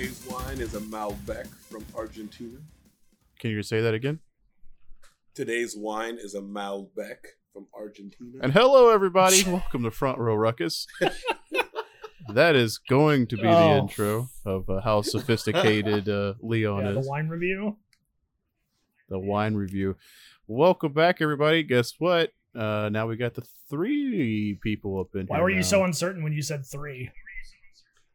Today's wine is a Malbec from Argentina. Can you say that again? Today's wine is a Malbec from Argentina. And hello, everybody. Welcome to Front Row Ruckus. That is going to be the intro of how sophisticated Leon is. The wine review. The wine review. Welcome back, everybody. Guess what? Now we got the three people up in here. Why were you so uncertain when you said three?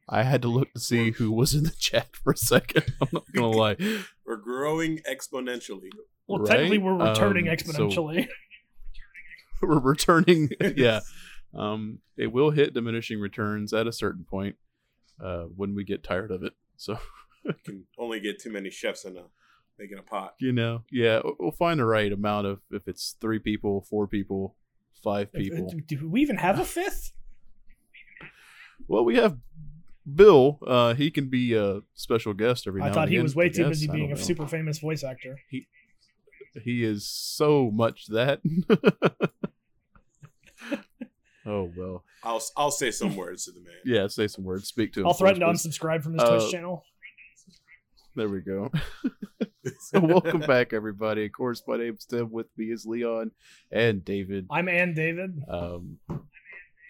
I had to look to see who was in the chat for a second. I'm not going to lie. We're growing exponentially. Well, right? Technically, we're returning exponentially. So we're returning. Yeah. It will hit diminishing returns at a certain point when we get tired of it. So you can only get too many chefs in a making a pot. You know, yeah. We'll find the right amount of if it's three people, four people, five people. Do we even have a fifth? Well, we have Bill. He can be a special guest every now and again. I thought he was way too busy being a super famous voice actor. He is so much that. Oh, well. I'll say some words to the man. Yeah, say some words. Speak to him. I'll threaten to unsubscribe from his Twitch channel. There we go. So welcome back, everybody. Of course, my name's Tim. With me is Leon and David. I'm Ann David.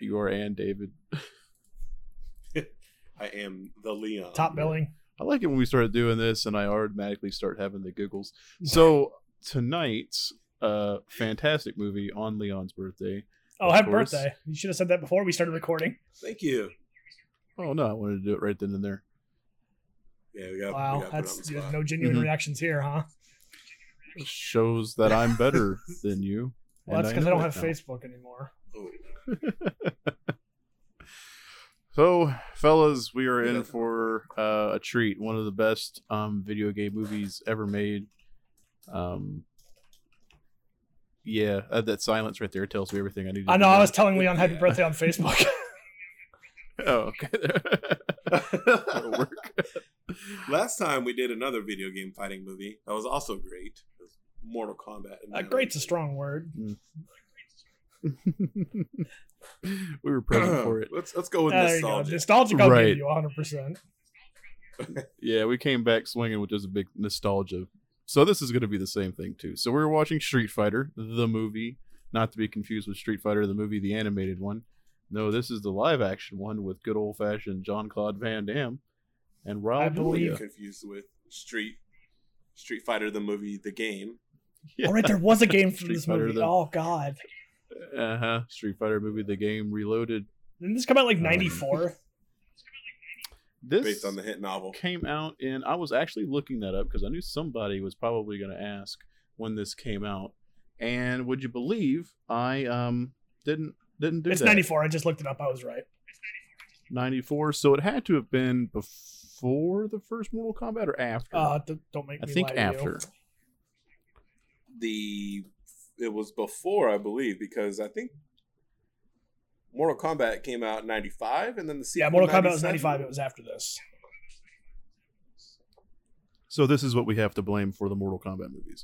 You are Ann David. I am the Leon. Top billing. I like it when we started doing this and I automatically start having the giggles. So tonight's fantastic movie on Leon's birthday. Oh, happy birthday. You should have said that before we started recording. Thank you. Oh, no, I wanted to do it right then and there. Yeah, we got. Wow, that's no genuine reactions here, huh? It shows that I'm better than you. Well, that's because I don't have Facebook anymore. So, fellas, we are in for a treat. One of the best video game movies ever made. Yeah, that silence right there tells me everything I need to know. I know, I was telling Leon happy birthday on Facebook. Oh, okay. That'll work. Last time we did another video game fighting movie. That was also great. It was Mortal Kombat. Great's a strong word. Mm. We were present for it. Let's go with nostalgia. Nostalgic, I'll give you 100%. Yeah, we came back swinging with just a big nostalgia. So this is going to be the same thing, too. So we were watching Street Fighter, the movie. Not to be confused with Street Fighter, the movie, the animated one. No, this is the live-action one with good old-fashioned Jean-Claude Van Damme and Raul Julia. I believe confused with Street Fighter, the movie, the game. Yeah. All right, there was a game from this movie. Oh, God. Uh-huh. Street Fighter movie, the game, Reloaded. Didn't this come out like 94? This based on the hit novel came out in, I was actually looking that up because I knew somebody was probably going to ask when this came out, and would you believe I didn't do it's that. 94. I just looked it up. I was right. It's 94. So it had to have been before the first Mortal Kombat or after. Don't make me. I think lie after to you. It was before, I believe, because I think Mortal Kombat came out in 95, and then the sequel. Yeah, Mortal Kombat was 95. It was after this. So this is what we have to blame for the Mortal Kombat movies,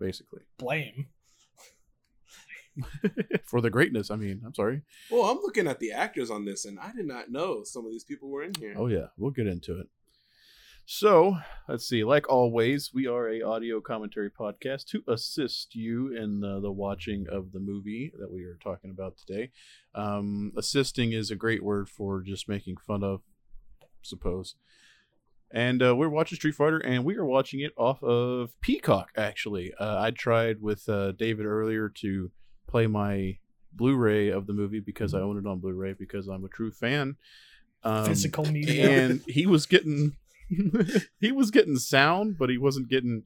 basically. Blame? For the greatness, I mean. I'm sorry. Well, I'm looking at the actors on this, and I did not know some of these people were in here. Oh, yeah. We'll get into it. So, let's see. Like always, we are a audio commentary podcast to assist you in the watching of the movie that we are talking about today. Assisting is a great word for just making fun of, I suppose. And we're watching Street Fighter, and we are watching it off of Peacock, actually. I tried with David earlier to play my Blu-ray of the movie because I own it on Blu-ray because I'm a true fan. Physical media. And he was getting... he was getting sound, but he wasn't getting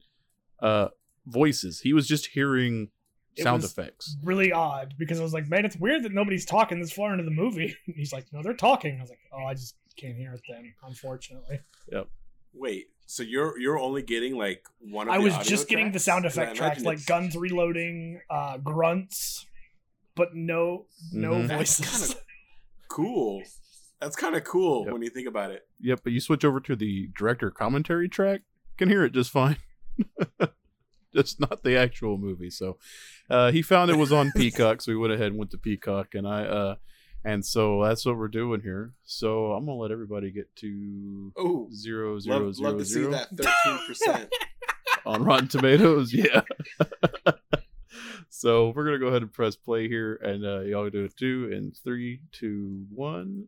voices. He was just hearing sound effects. Really odd, because I was like, man, it's weird that nobody's talking this far into the movie. And he's like, no, they're talking. I was like, oh, I just can't hear it then, unfortunately. Yep. Wait, so you're only getting like one of the audio tracks? I was just getting the sound effect tracks, like guns reloading, grunts, but no voices. That's kind of cool. That's kind of cool when you think about it. Yep, but you switch over to the director commentary track, can hear it just fine. Just not the actual movie. So he found it was on Peacock, so we went ahead and went to Peacock. And I And so that's what we're doing here. So I'm going to let everybody get to 0, 0, 0. Love to see that 13% on Rotten Tomatoes. Yeah. So we're going to go ahead and press play here, and y'all do it too in 3, 2, 1.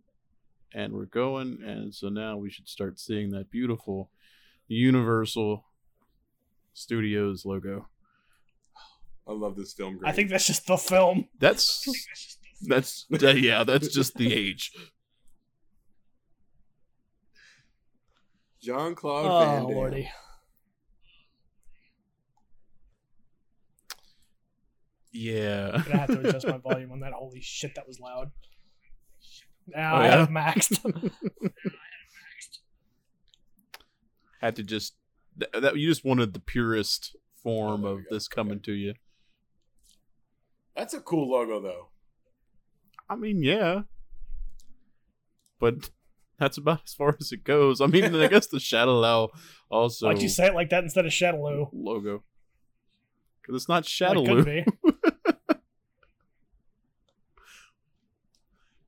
And we're going. And so now we should start seeing that beautiful Universal Studios logo. I love this film. Grade. I think that's just the film. That's just the age. Jean-Claude Van Damme. Lordy. Yeah. I'm gonna have to adjust my volume on that. Holy shit, that was loud. Now I have maxed. Had to just that you just wanted the purest form of this coming to you. That's a cool logo though. I mean, yeah. But that's about as far as it goes. I mean, I guess the Shadaloo also. Why'd you say it like that instead of Shadaloo? Logo. Because it's not Shadaloo. It could be.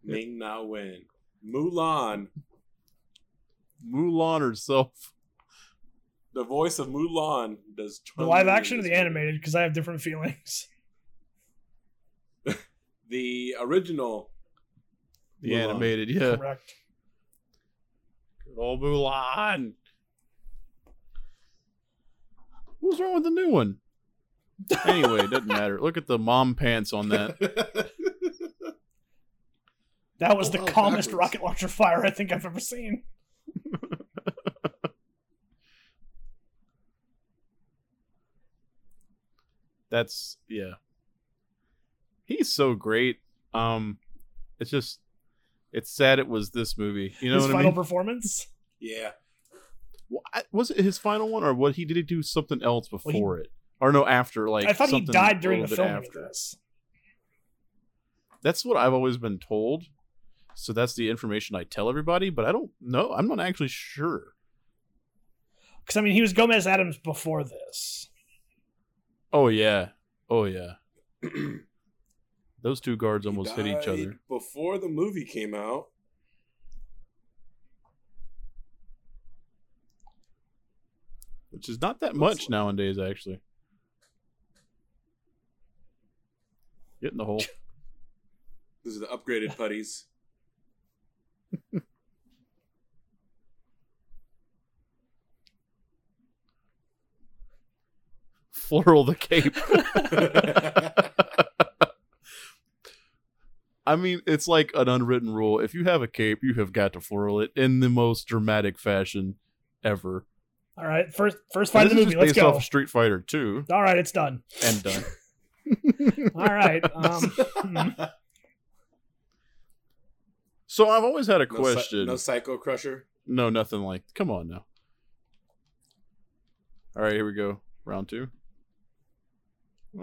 Ming-Na Wen. Mulan. Mulan herself. The voice of Mulan does. The live action or the animated? Because I have different feelings. The original. The Mulan. Animated, yeah. Correct. Good old Mulan. What's wrong with the new one? Anyway, it doesn't matter. Look at the mom pants on that. That was the calmest rocket launcher fire I think I've ever seen. That's, yeah. He's so great. It's just, it's sad it was this movie. You know his what I mean? His final performance? Yeah. Well, was it his final one, or what? Did he do something else before it? Or no, after, like, I thought he died during the filming of this. That's what I've always been told. So that's the information I tell everybody, but I don't know. I'm not actually sure. Because, I mean, he was Gomez Adams before this. Oh, yeah. Oh, yeah. Those two guards almost hit each other before the movie came out. Which is not that much nowadays, actually. Get in the hole. These are the upgraded putties. Floral the cape. I mean, it's like an unwritten rule. If you have a cape, you have got to floral it in the most dramatic fashion ever. All right, first fight of the movie. Let's go. Based off of Street Fighter 2. All right, it's done. And done. All right. So I've always had a question. No Psycho Crusher? No, nothing like. Come on now. All right, here we go. Round 2.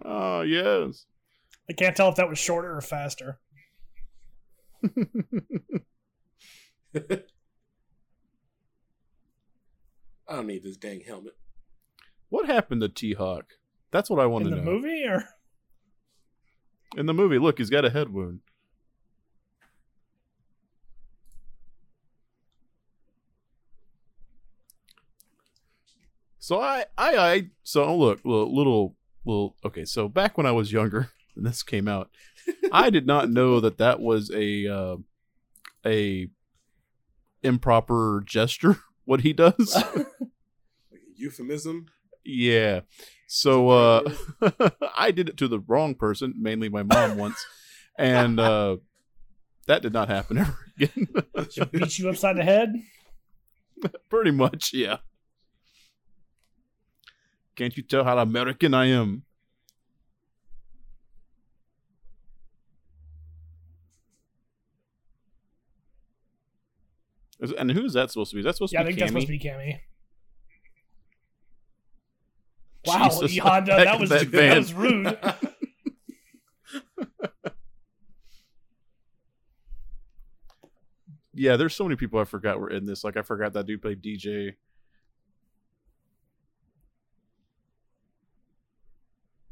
Oh, yes. I can't tell if that was shorter or faster. I don't need this dang helmet. What happened to T-Hawk? That's what I want to know. In the movie, or in the movie? Look, he's got a head wound. So look, okay. So back when I was younger, and this came out, I did not know that was a improper gesture. What he does, like a euphemism. Yeah. So I did it to the wrong person, mainly my mom once, and that did not happen ever again. She beat you upside the head. Pretty much, yeah. Can't you tell how American I am? And who is that supposed to be? Is that supposed to be Cammy? Yeah, I think that's supposed to be Cammy. Wow, Jesus, E. Honda, that was rude. Yeah, there's so many people I forgot were in this. Like, I forgot that dude played DJ.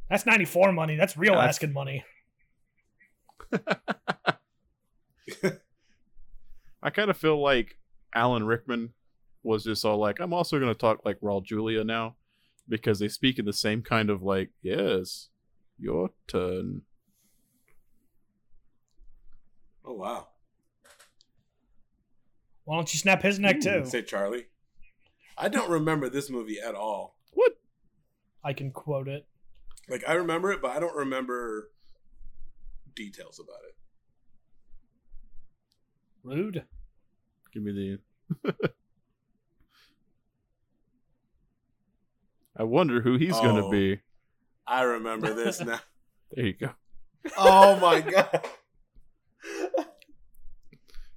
That's 94 money. That's real Askin money. I kind of feel like Alan Rickman was just all like, I'm also going to talk like Raul Julia now, because they speak in the same kind of like, yes, your turn. Oh, wow. Why don't you snap his neck too? Say Charlie. I don't remember this movie at all. What? I can quote it. Like, I remember it, but I don't remember details about it. Rude. Give me the... I wonder who he's going to be. I remember this now. There you go. Oh, my God.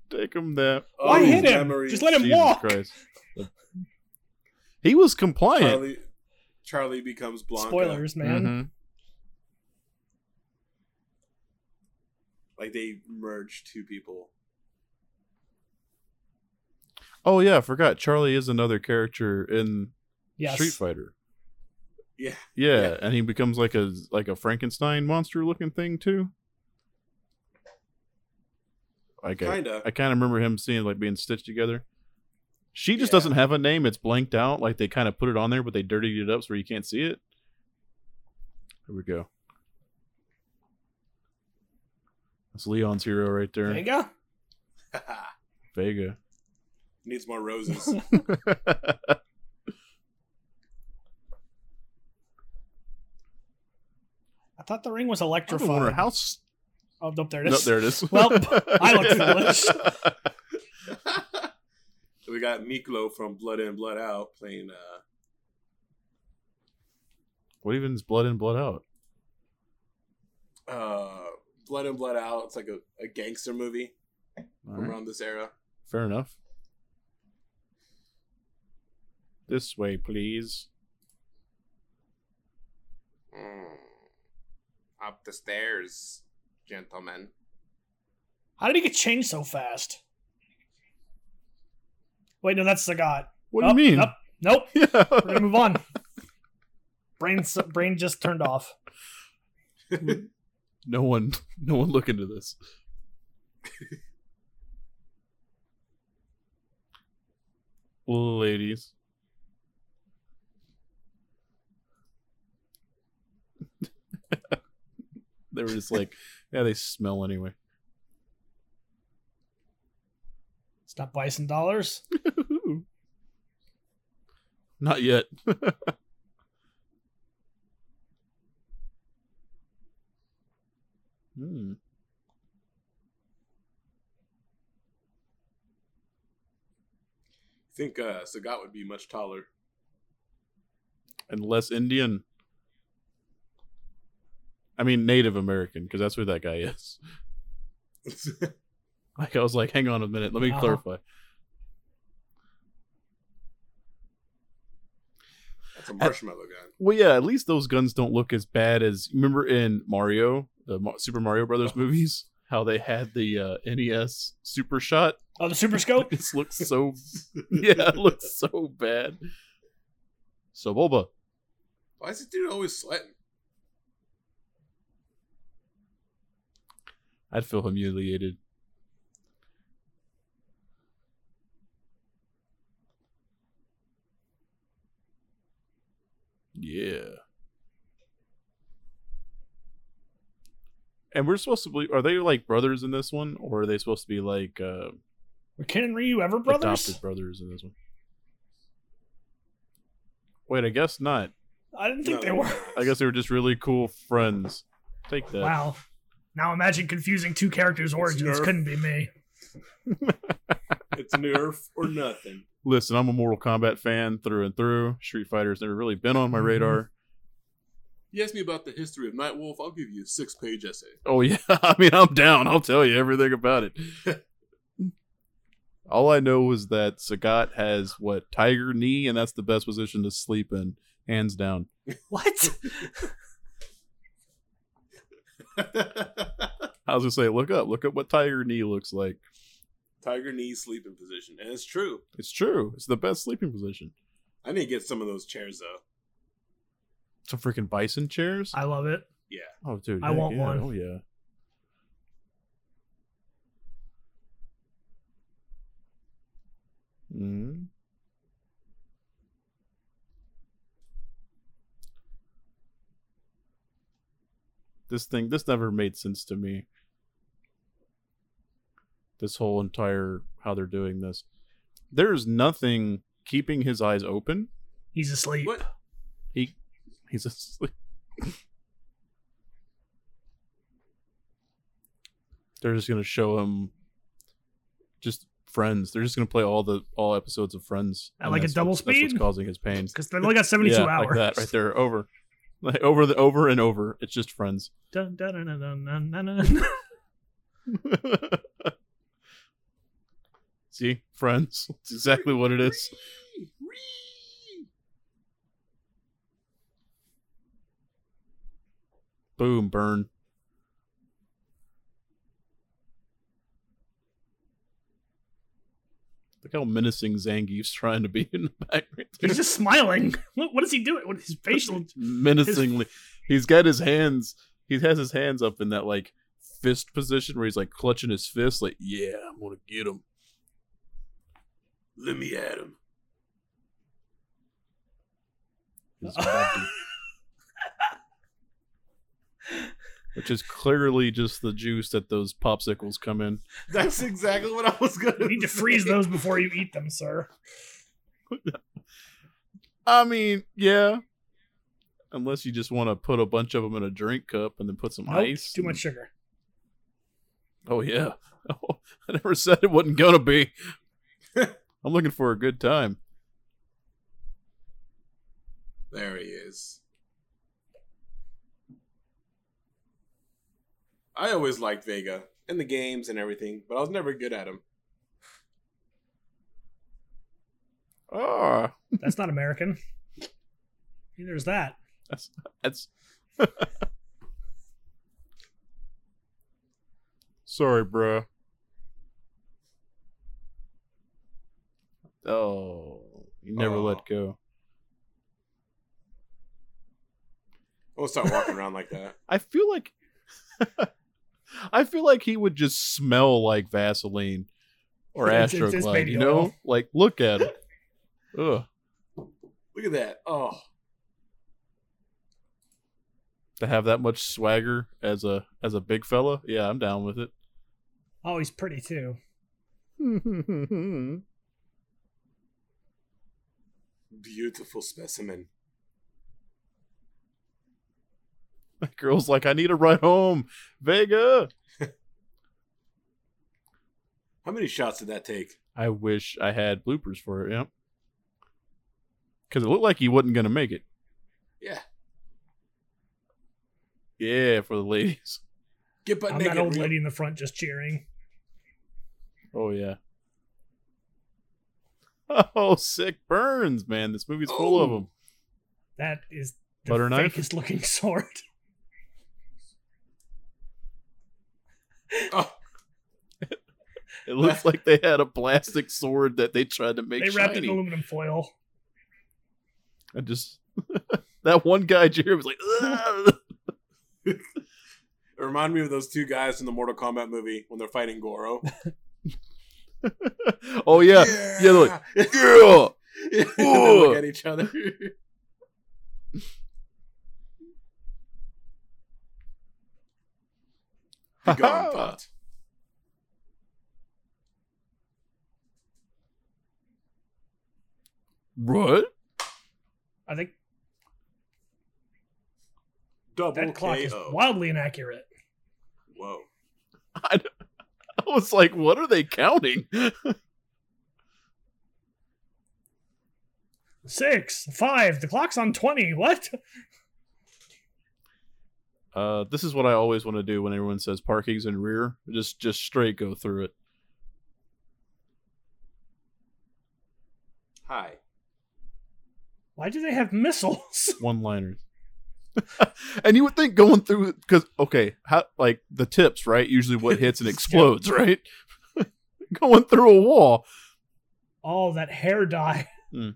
Take him there. Why hit him? Memories. Just let him Jesus walk. Christ. He was compliant. Charlie becomes Blanca. Spoilers, man. Mm-hmm. Like, they merged two people. Oh, yeah, I forgot. Charlie is another character in Street Fighter. Yeah, and he becomes like a Frankenstein monster-looking thing, too. Like kinda. I kind of remember him seeing like being stitched together. She just doesn't have a name. It's blanked out. Like, they kind of put it on there, but they dirtied it up so you can't see it. There we go. That's Leon's hero right there. Vega. Needs more roses. I thought the ring was electrified. I wonder how... Oh, nope, there it is. Nope, there it is. Well, I looked foolish. We got Miklo from Blood In, Blood Out playing... What even is Blood In, Blood Out? Blood In, Blood Out. It's like a gangster movie around this era. Fair enough. This way, please. Up the stairs, gentlemen. How did he get changed so fast? Wait, no, that's Sagat. What do you mean? Nope. Yeah. We're going to move on. Brain just turned off. No one look into this. Ladies. They were just like, yeah, they smell anyway. It's not Bison dollars. Not yet. I think Sagat would be much taller. And less Indian. I mean, Native American, because that's who that guy is. Like, I was like, hang on a minute. Let me clarify. That's a marshmallow gun. Well, yeah, at least those guns don't look as bad as... Remember in Mario, the Super Mario Brothers movies, how they had the NES Super Shot? Oh, the Super Scope? It looks so... Yeah, it looks so bad. So, Bulba. Why is this dude always sweating? I'd feel humiliated. Yeah. And we're supposed to believe... Are they like brothers in this one? Or are they supposed to be like... Were Ken and Ryu ever brothers? Adopted brothers in this one. Wait, I guess not. I didn't think they were. I guess they were just really cool friends. Take that. Wow. Now imagine confusing two characters' origins. Couldn't be me. It's Nerf or nothing. Listen, I'm a Mortal Kombat fan through and through. Street Fighter's never really been on my radar. You asked me about the history of Nightwolf. I'll give you a 6-page essay. Oh, yeah. I mean, I'm down. I'll tell you everything about it. All I know is that Sagat has, tiger knee, and that's the best position to sleep in. Hands down. What? I was gonna say, look up what tiger knee looks like. Tiger knee sleeping position, and it's true. It's the best sleeping position. I need to get some of those chairs though. Some freaking Bison chairs. I love it. Yeah. Oh, dude. I want one. Oh yeah. This never made sense to me. This whole entire how they're doing this. There's nothing keeping his eyes open. He's asleep. What? He's asleep. They're just gonna show him just Friends. They're just gonna play all episodes of Friends at like a double speed. That's what's causing his pain, because they only got 72 hours. Like that right there, over, like over and over. It's just Friends. Dun, dun, dun, dun, dun, dun, dun. See, Friends. That's exactly what it is. Boom, burn. Look how menacing Zangief's trying to be in the background. He's just smiling. What is he doing? What is his facial? Menacingly. He's got his hands. He has his hands up in that like fist position where he's like clutching his fist. Like, yeah, I'm going to get him. Let me at him. Which is clearly just the juice that those popsicles come in. That's exactly what I was going to say. You need to freeze those before you eat them, sir. I mean, yeah. Unless you just want to put a bunch of them in a drink cup and then put some ice. Too much sugar. Oh, yeah. Oh, I never said it wasn't going to be. I'm looking for a good time. There he is. I always liked Vega and the games and everything, but I was never good at him. Oh. That's not American. Neither is that. That's... Sorry, bro. Oh, you never let go. We'll start walking around like that. I feel like he would just smell like Vaseline or Astroglide, you know? Oil. Like, look at him. Ugh. Look at that. Oh. To have that much swagger as a big fella? Yeah, I'm down with it. Oh, he's pretty, too. Beautiful specimen. The girl's like, I need a ride home. Vega! How many shots did that take? I wish I had bloopers for it, yeah. Because it looked like he wasn't going to make it. Yeah. Yeah, for the ladies. Get butt naked. That old lady in the front just cheering. Oh, yeah. Oh, sick burns, man. This movie's full of them. That is the butter fakest knife? Looking sword. Oh. It looks like they had a plastic sword that they tried to make shiny. They wrapped it in aluminum foil. I just... That one guy, Jerry, was like... It reminded me of those two guys in the Mortal Kombat movie when they're fighting Goro. Oh, yeah. Yeah, look. Yeah. They look at each other. Pot. What? I think that clock is wildly inaccurate. Whoa. I was like, what are they counting? 6, 5, the clock's on 20. What? This is what I always want to do when everyone says parking's in rear. Just straight go through it. Hi. Why do they have missiles? One-liners. And you would think going through, because the tips, right? Usually what hits and explodes, right? Going through a wall. Oh, that hair dye. Mm.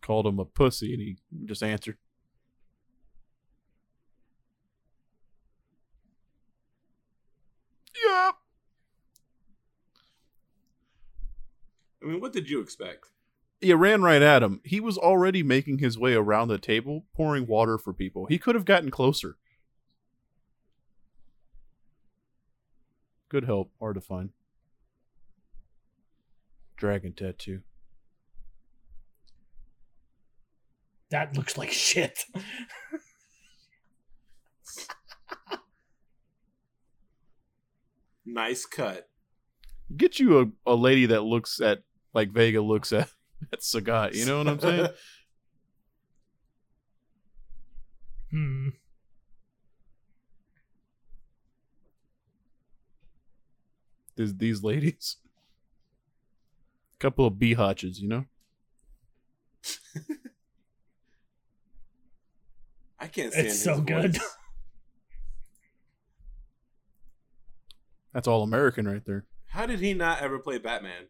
Called him a pussy and he just answered. Yep. I mean, what did you expect? It ran right at him. He was already making his way around the table, pouring water for people. He could have gotten closer. Good help. Hard to find. Dragon tattoo. That looks like shit. Nice cut. Get you a lady that looks at, like Vega looks at Sagat. You know what I'm saying? Hmm. These ladies. A couple of bee hotches, you know? I can't stand it's his so good. Voice. That's all American right there. How did he not ever play Batman?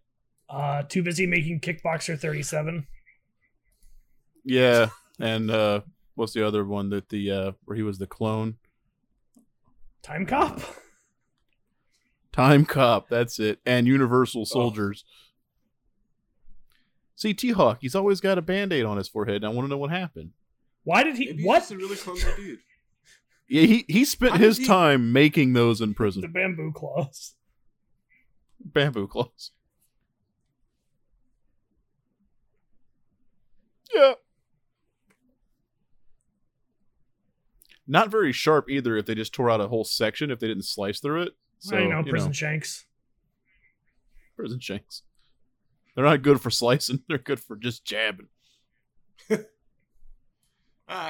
Too busy making Kickboxer 37. Yeah, and what's the other one that the where he was the clone? Time Cop. Time Cop, that's it. And Universal Soldiers. Oh. See, T-Hawk, he's always got a Band-Aid on his forehead, and I want to know what happened. Why did he... Maybe what? He's just a really clumsy dude. Yeah, he spent his time making those in prison. The bamboo claws. Bamboo claws. Yeah. Not very sharp either if they just tore out a whole section, if they didn't slice through it. So, I know, prison shanks. Prison shanks. They're not good for slicing. They're good for just jabbing.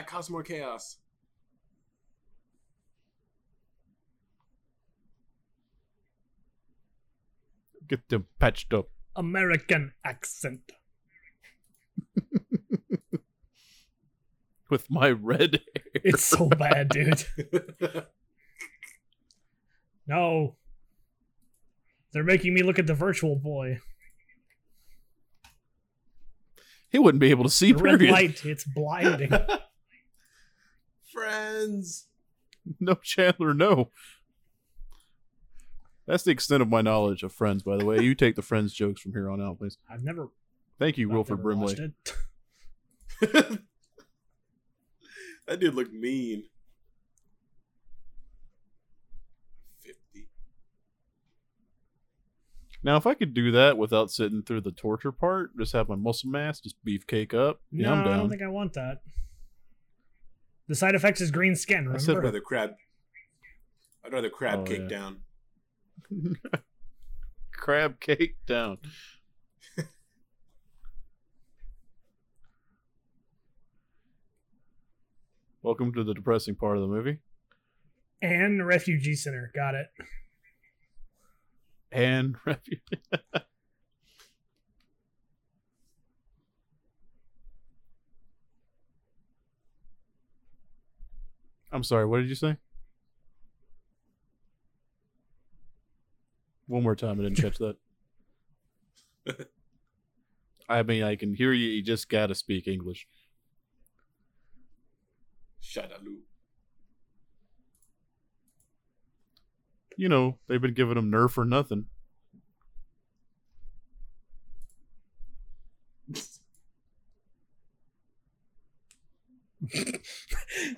Cause more chaos. Get them patched up. American accent. With my red hair. It's so bad, dude. No. They're making me look at the virtual boy. He wouldn't be able to see, period. Red light, it's blinding. Friends. No, Chandler, no. That's the extent of my knowledge of Friends, by the way. You take the Friends jokes from here on out, please. I've never... Thank you, Wilford Brimley. That dude looked mean. 50. Now, if I could do that without sitting through the torture part, just have my muscle mass, just beefcake up. No, yeah, I'm down. I don't think I want that. The side effects is green skin, remember? I'd rather crab cake down. Crab cake down. Welcome to the depressing part of the movie. And refugee center. Got it. And refugee. I'm sorry, what did you say? One more time, I didn't catch that. I mean, I can hear you. You just gotta speak English. Shadaloo. You know, they've been giving him nerf for nothing.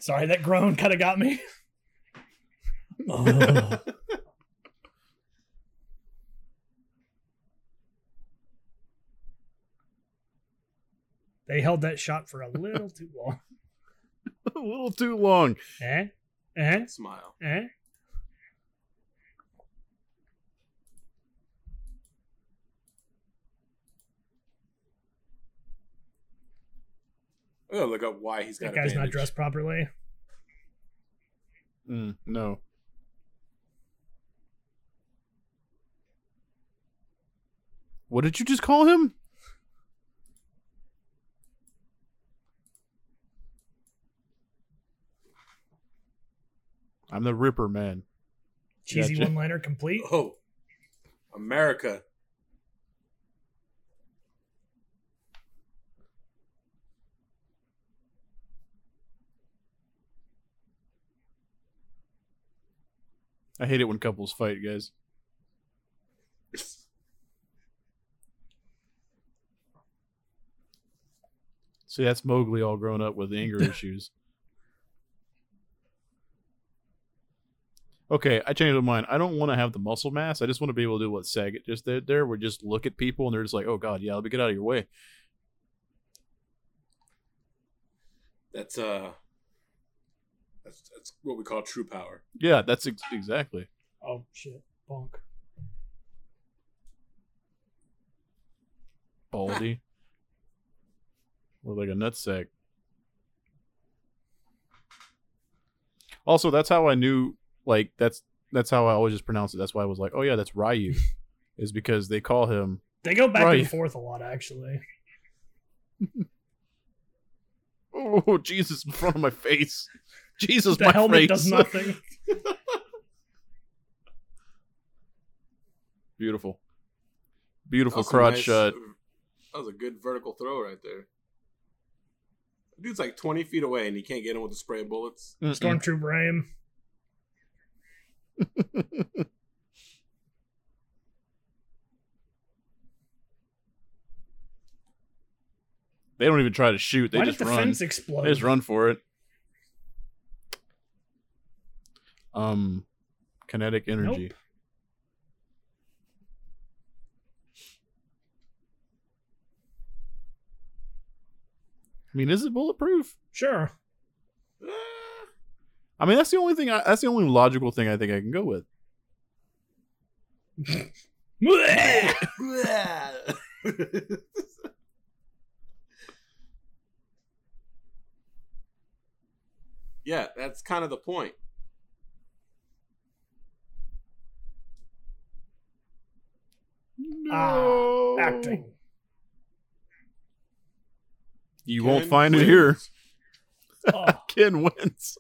Sorry, that groan kind of got me. Oh. They held that shot for a little too long. A little too long. Eh? Eh? Smile. Eh? I'm gonna look up why he's got that guy's bandage. Not dressed properly. No. What did you just call him? I'm the Ripper Man. Cheesy gotcha. One-liner complete. Oh, America. I hate it when couples fight, guys. See, that's Mowgli all grown up with anger issues. Okay, I changed my mind. I don't want to have the muscle mass. I just want to be able to do what Sagat just did there, where just look at people and they're just like, oh god, yeah, let me get out of your way. That's what we call true power. Yeah, that's exactly. Oh shit, bonk. Baldy. Look like a nutsack. Also, that's how I knew. Like that's how I always just pronounce it. That's why I was like, oh yeah, that's Ryu, is because they call him. They go back Ryu. And forth a lot, actually. Oh Jesus! In front of my face. Jesus, the my helmet face. Does nothing. Beautiful, beautiful crotch shot. That was a good vertical throw right there. The dude's like 20 feet away, and he can't get him with the spray of bullets. Stormtrooper aim. They don't even try to shoot. They Why just did the run. Fence explode? They just run for it. Kinetic energy. Nope. I mean, is it bulletproof? Sure. I mean, that's the only thing. That's the only logical thing I think I can go with. Yeah, that's kind of the point. No. Acting. You Ken won't find wins. It here. Oh. Ken wins.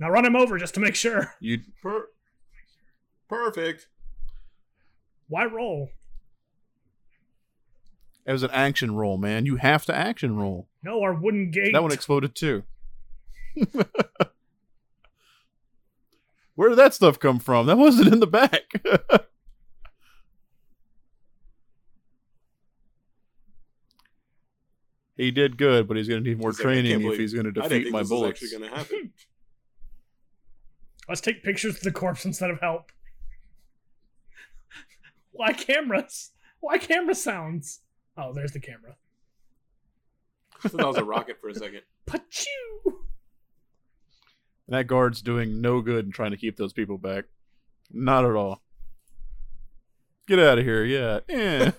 Now run him over just to make sure. You perfect. Why roll? It was an action roll, man. You have to action roll. No, our wooden gate. That one exploded too. Where did that stuff come from? That wasn't in the back. He did good, but he's going to need more training if he's going to defeat my bullets. Actually going to happen. Let's take pictures of the corpse instead of help. Why cameras? Why camera sounds? Oh, there's the camera. I thought that was a rocket for a second. Pachoo! And that guard's doing no good in trying to keep those people back. Not at all. Get out of here, yeah. Eh.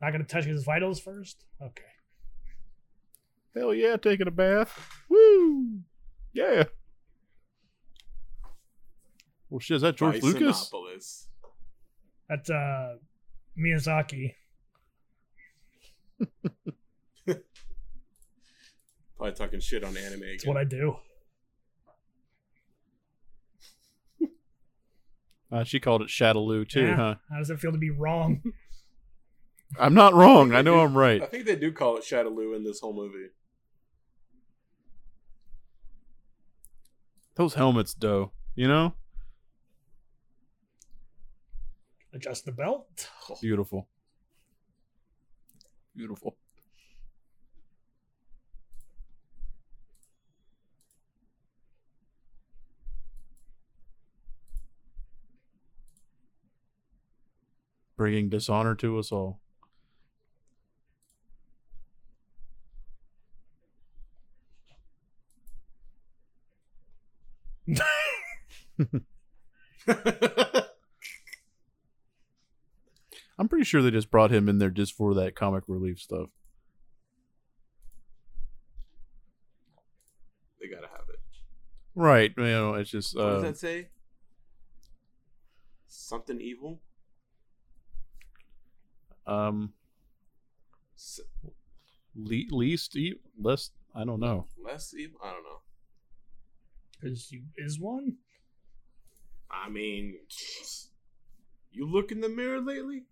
Not going to touch his vitals first? Okay. Hell yeah, taking a bath. Woo! Yeah. Well, shit, is that George Lucas? That's, Miyazaki. Probably talking shit on anime again. That's what I do. She called it Shadaloo too, yeah. Huh? How does it feel to be wrong? I'm not wrong. I know I'm right. I think they do call it Shadaloo in this whole movie. Those helmets, though, you know? Adjust the belt. Beautiful. Beautiful. Bringing dishonor to us all. I'm pretty sure they just brought him in there just for that comic relief stuff. They gotta have it. Right. You know, it's just... What does that say? Something evil? Least, I don't know. Less evil? I don't know. Because you is one? I mean, you look in the mirror lately?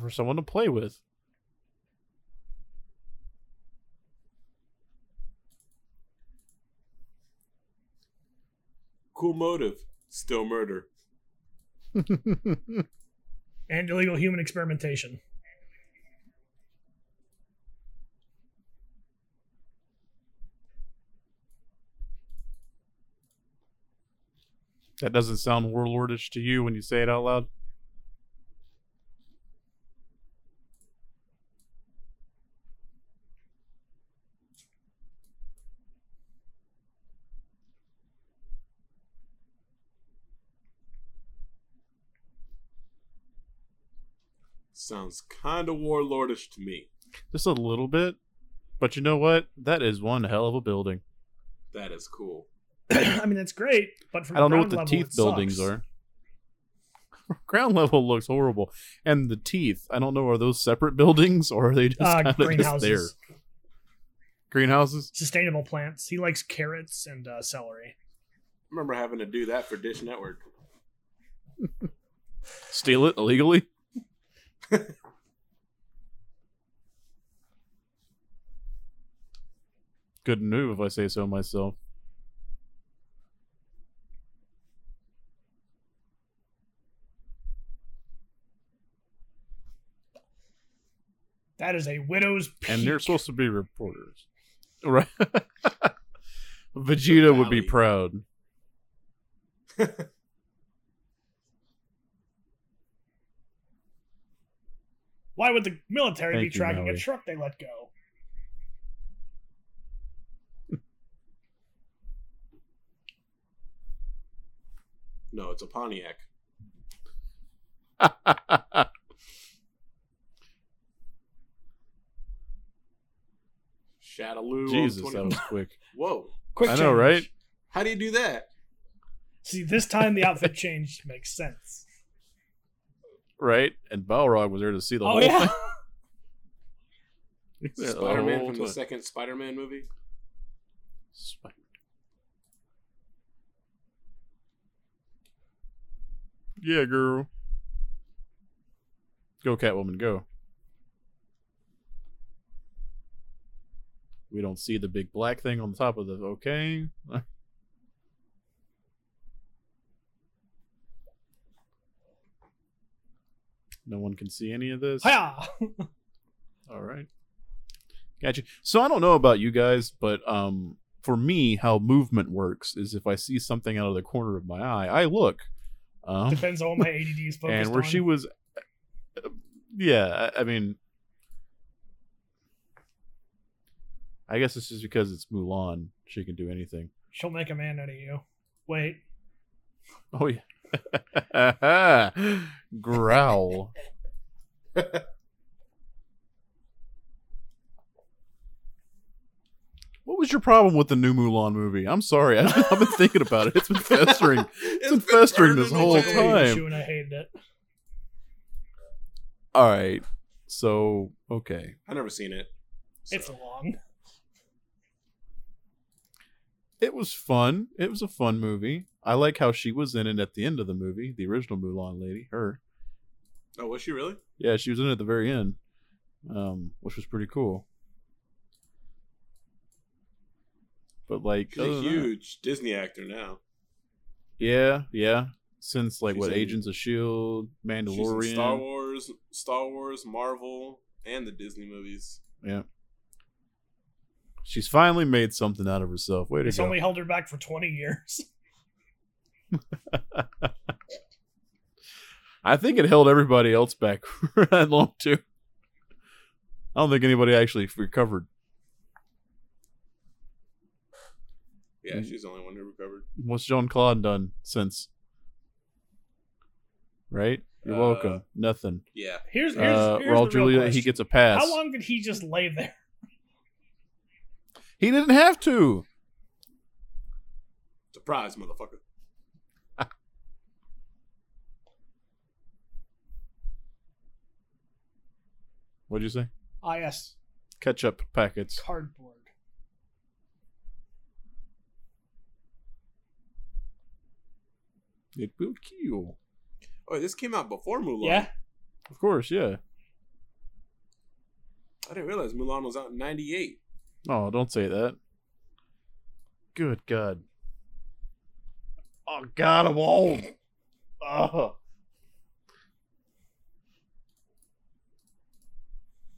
for someone to play with. Cool motive. Still murder. And illegal human experimentation. That doesn't sound warlordish to you when you say it out loud? Sounds kind of warlordish to me. Just a little bit. But you know what? That is one hell of a building. That is cool. I mean, that's great, but from ground level, I don't know what the teeth buildings are. Ground level looks horrible. And the teeth, I don't know, are those separate buildings, or are they just kind of just there? Greenhouses? Sustainable plants. He likes carrots and celery. I remember having to do that for Dish Network. Steal it illegally? Good move, if I say so myself. That is a widow's peak. And they're supposed to be reporters. Right. Vegeta would be proud. Why would the military be tracking a truck they let go? No, it's a Pontiac. Shadaloo. Jesus, that was quick. Whoa. Quick change. I know, right? How do you do that? See, this time the outfit change makes sense. Right? And Balrog was there to see the whole thing. Yeah. Spider-Man from the second Spider-Man movie? Yeah, girl. Go, Catwoman, go. We don't see the big black thing on the top of the... Okay. No one can see any of this. Hi-ya! All right. Gotcha. So I don't know about you guys, but for me, how movement works is if I see something out of the corner of my eye, I look. Depends on what my ADD is focused on. And where she was... yeah, I mean... I guess it's just because it's Mulan. She can do anything. She'll make a man out of you. Wait. Oh, yeah. Growl. What was your problem with the new Mulan movie? I'm sorry. I've been thinking about it. It's been festering. It's been festering this whole time. And I hated it. All right. So, okay. I've never seen it. So. It's long. It was fun. It was a fun movie. I like how she was in it at the end of the movie, the original Mulan lady, her. Oh, was she really? Yeah, she was in it at the very end, which was pretty cool. But like... She's a huge Disney actor now. Yeah, yeah. Since like Agents of S.H.I.E.L.D., Mandalorian. She's in Star Wars, Marvel, and the Disney movies. Yeah. She's finally made something out of herself. Way to go. It's only held her back for 20 years. I think it held everybody else back for that long, too. I don't think anybody actually recovered. Yeah, she's the only one who recovered. What's Jean-Claude done since? Right? You're welcome. Nothing. Yeah. Here's Raul Julia, he gets a pass. How long did he just lay there? He didn't have to. Surprise, motherfucker. What'd you say? Yes. Ketchup packets. Cardboard. It will kill. Oh, this came out before Mulan. Yeah. Of course, yeah. I didn't realize Mulan was out in 98. Oh, don't say that. Good God. Oh, God, I'm old. Oh.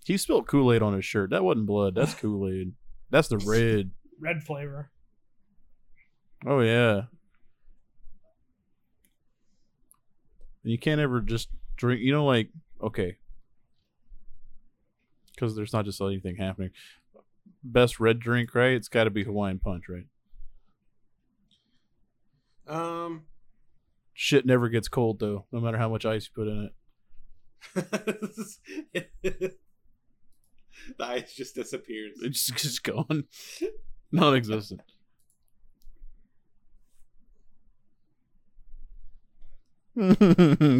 He spilled Kool-Aid on his shirt. That wasn't blood. That's Kool-Aid. That's the red. Red flavor. Oh, yeah. You can't ever just drink, you know, like, okay. Because there's not just anything happening. Best red drink, right? It's got to be Hawaiian Punch, right? Shit never gets cold, though, no matter how much ice you put in it. The ice just disappears. It's just gone. Non-existent.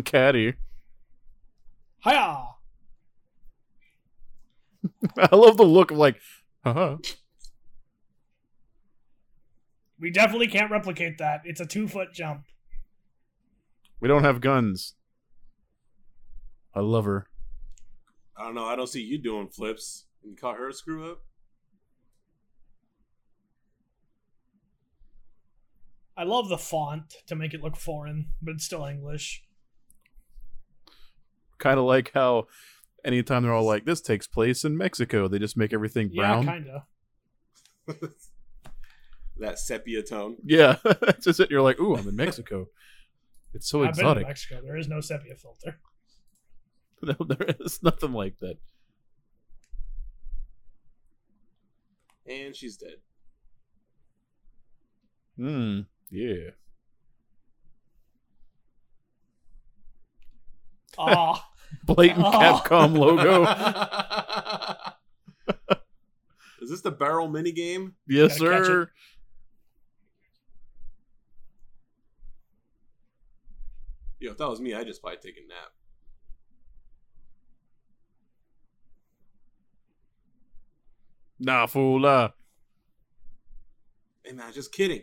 Caddy. Hiya! I love the look of like, haha. We definitely can't replicate that. It's a 2-foot jump. We don't have guns. I love her. I don't know. I don't see you doing flips. You caught her screw up. I love the font to make it look foreign, but it's still English. Kind of like how anytime they're all like, this takes place in Mexico, they just make everything brown. Yeah, kind of. That sepia tone. Yeah. It's just it. You're like, ooh, I'm in Mexico. It's so exotic. I've been in Mexico. There is no sepia filter. No, there is nothing like that. And she's dead. Yeah. Ah. Blatant Capcom logo. Is this the barrel minigame? Yes, sir. Yo, if that was me, I'd just probably take a nap. Nah, fool. Hey, man, just kidding.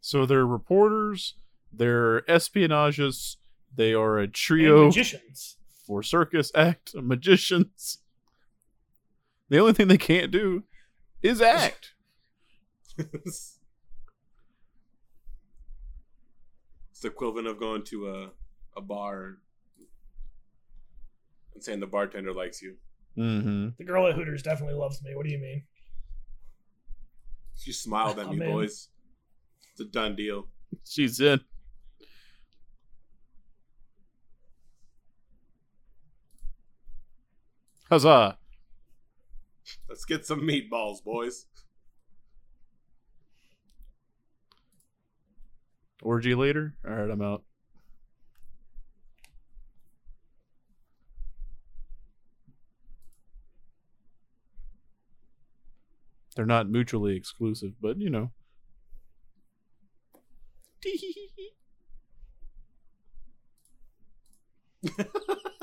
So they're reporters, they're espionages, they are a trio, and magicians for circus act, magicians. The only thing they can't do is act. It's the equivalent of going to a bar and saying the bartender likes you. Mm-hmm. The girl at Hooters definitely loves me. What do you mean? She smiled at me, boys. It's a done deal. She's in. Huzzah. Let's get some meatballs, boys. Orgy later? All right, I'm out. They're not mutually exclusive, but you know.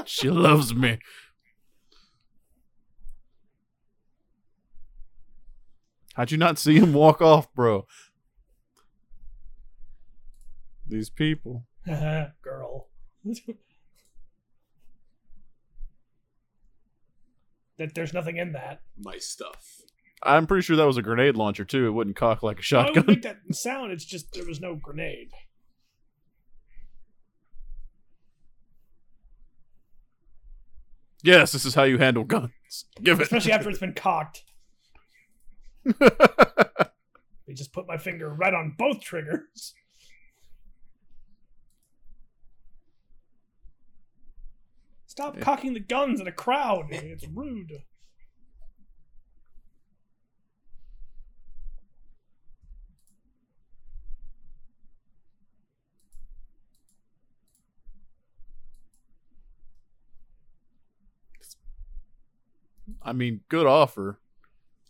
She loves me. How'd you not see him walk off, bro? These people. Girl. That there's nothing in that. My stuff. I'm pretty sure that was a grenade launcher, too. It wouldn't cock like a shotgun. I would make that sound. It's just there was no grenade. Yes, this is how you handle guns. Give it. Especially after it's been cocked. They just put my finger right on both triggers. Stop cocking the guns at a crowd. It's rude. I mean, good offer.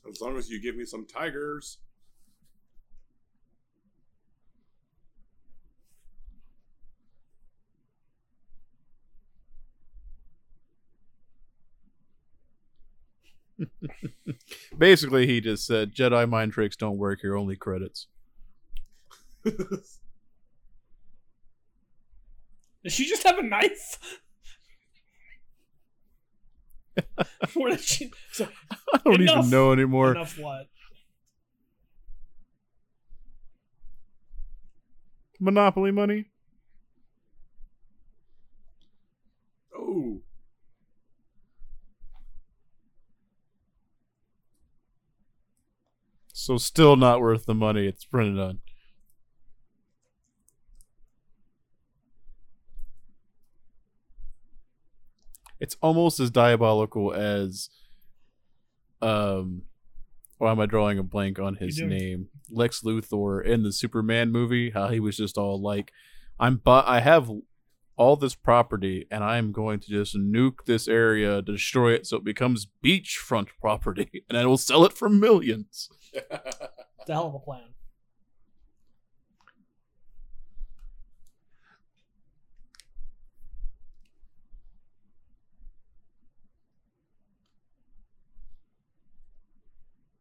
As long as you give me some tigers. Basically, he just said, Jedi mind tricks don't work here, only credits. Does she just have a knife? Where did she? So, I don't even know anymore. Enough what? Monopoly money. Oh. So still not worth the money it's printed on. It's almost as diabolical as, why am I drawing a blank on his name? Lex Luthor in the Superman movie, how he was just all like, I have all this property and I'm going to just nuke this area, destroy it so it becomes beachfront property, and I will sell it for millions. It's a hell of a plan.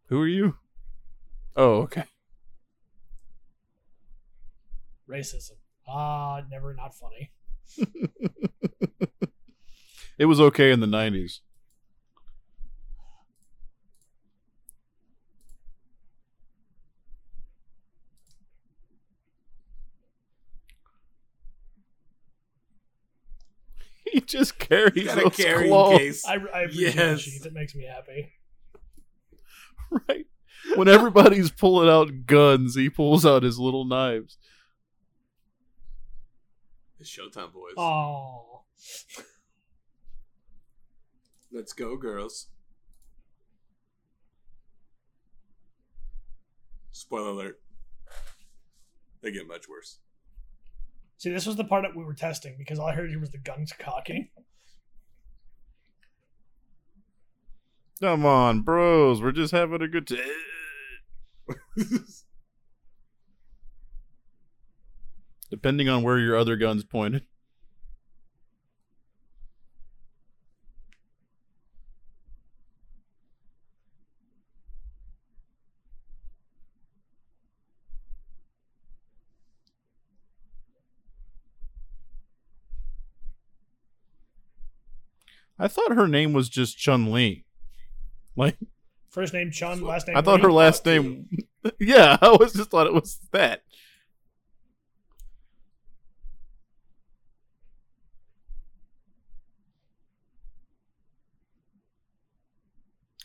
Who are you? Oh, okay. Racism. Never not funny. It was okay in the 90s. He just carries those claws. I appreciate cheese. It makes me happy. Right. When everybody's pulling out guns, he pulls out his little knives. It's showtime, boys. Oh. Let's go, girls. Spoiler alert. They get much worse. See, this was the part that we were testing because all I heard here was the guns cocking. Come on, bros. We're just having a good time. Depending on where your other gun's pointed. I thought her name was just Chun-Li. Like first name Chun, last name. I thought her last name. Yeah, I always just thought it was that.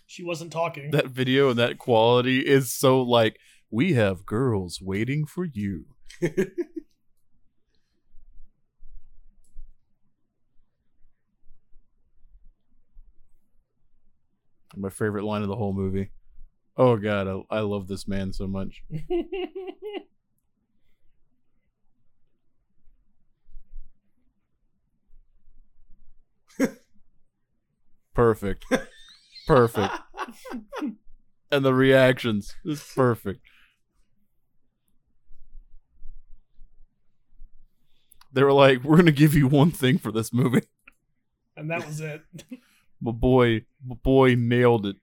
She wasn't talking. That video and that quality is so like, we have girls waiting for you. My favorite line of the whole movie. Oh God, I love this man so much. Perfect. Perfect. And the reactions. It's perfect. They were like, we're going to give you one thing for this movie. And that was it. My boy nailed it.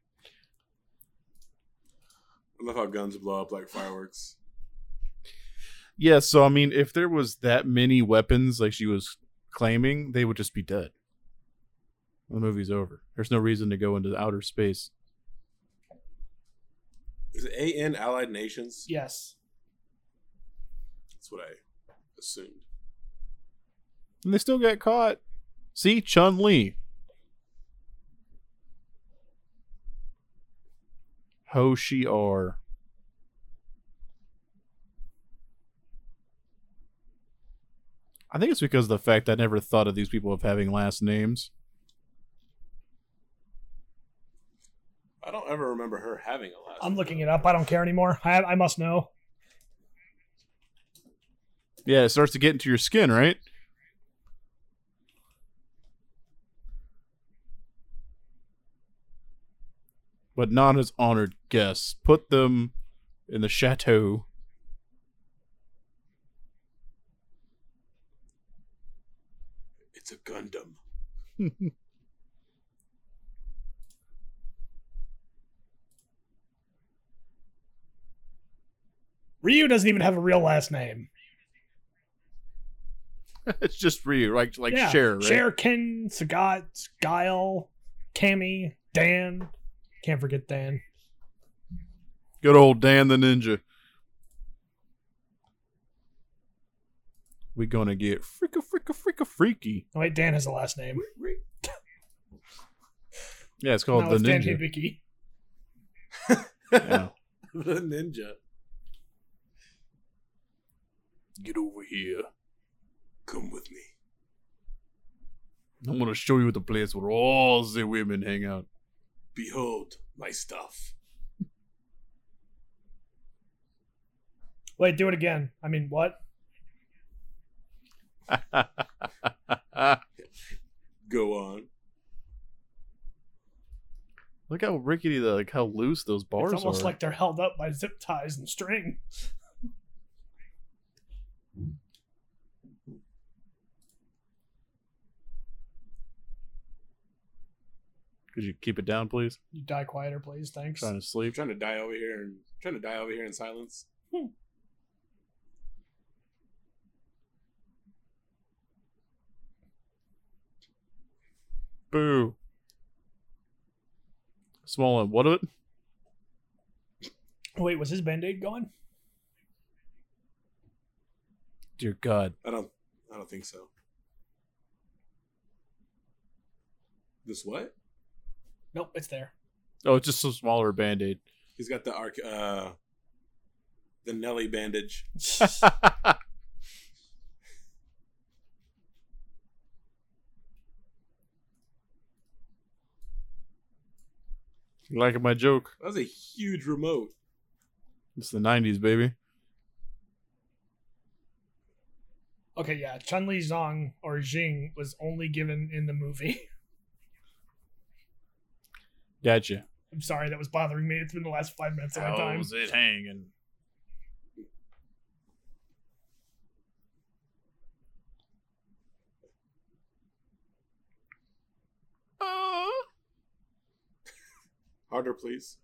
I love how guns blow up like fireworks. Yeah, so I mean, if there was that many weapons like she was claiming, they would just be dead. The movie's over. There's no reason to go into outer space. Is it AN Allied Nations? Yes. That's what I assumed. And they still got caught. See? Chun-Li. Hoshi R. I think it's because of the fact I never thought of these people of having last names. I don't ever remember her having a last name. I'm looking it up. I don't care anymore. I must know. Yeah, it starts to get into your skin, right? But not as honored guests. Put them in the chateau. It's a Gundam. Ryu doesn't even have a real last name. It's just Ryu, like yeah. Cher, right? Cher, Ken, Sagat, Guile, Cammy, Dan. Can't forget Dan. Good old Dan the Ninja. We're going to get freaky. Oh, wait, Dan has a last name. Yeah, it's called The Ninja. Dan Hibiki. Yeah. The Ninja. Get over here. Come with me. I'm going to show you the place where all the women hang out. Behold my stuff. Wait, do it again. I mean, what? Go on. Look how rickety, how loose those bars are. It's almost like they're held up by zip ties and string. Could you keep it down, please? You die quieter, please. Thanks. I'm trying to sleep. I'm trying to die over here in silence. Boo. Small end. What of it? Wait, was his Band-Aid gone? Dear God. I don't think so. This what? Nope, it's there. Oh, it's just a smaller Band-Aid. He's got the the Nelly bandage. You liking my joke? That was a huge remote. It's the 90s, baby. Okay, yeah. Chun-Li Zong, or Jing, was only given in the movie. Gotcha. I'm sorry, that was bothering me. It's been the last 5 minutes of my time. How's it hanging? Harder, please.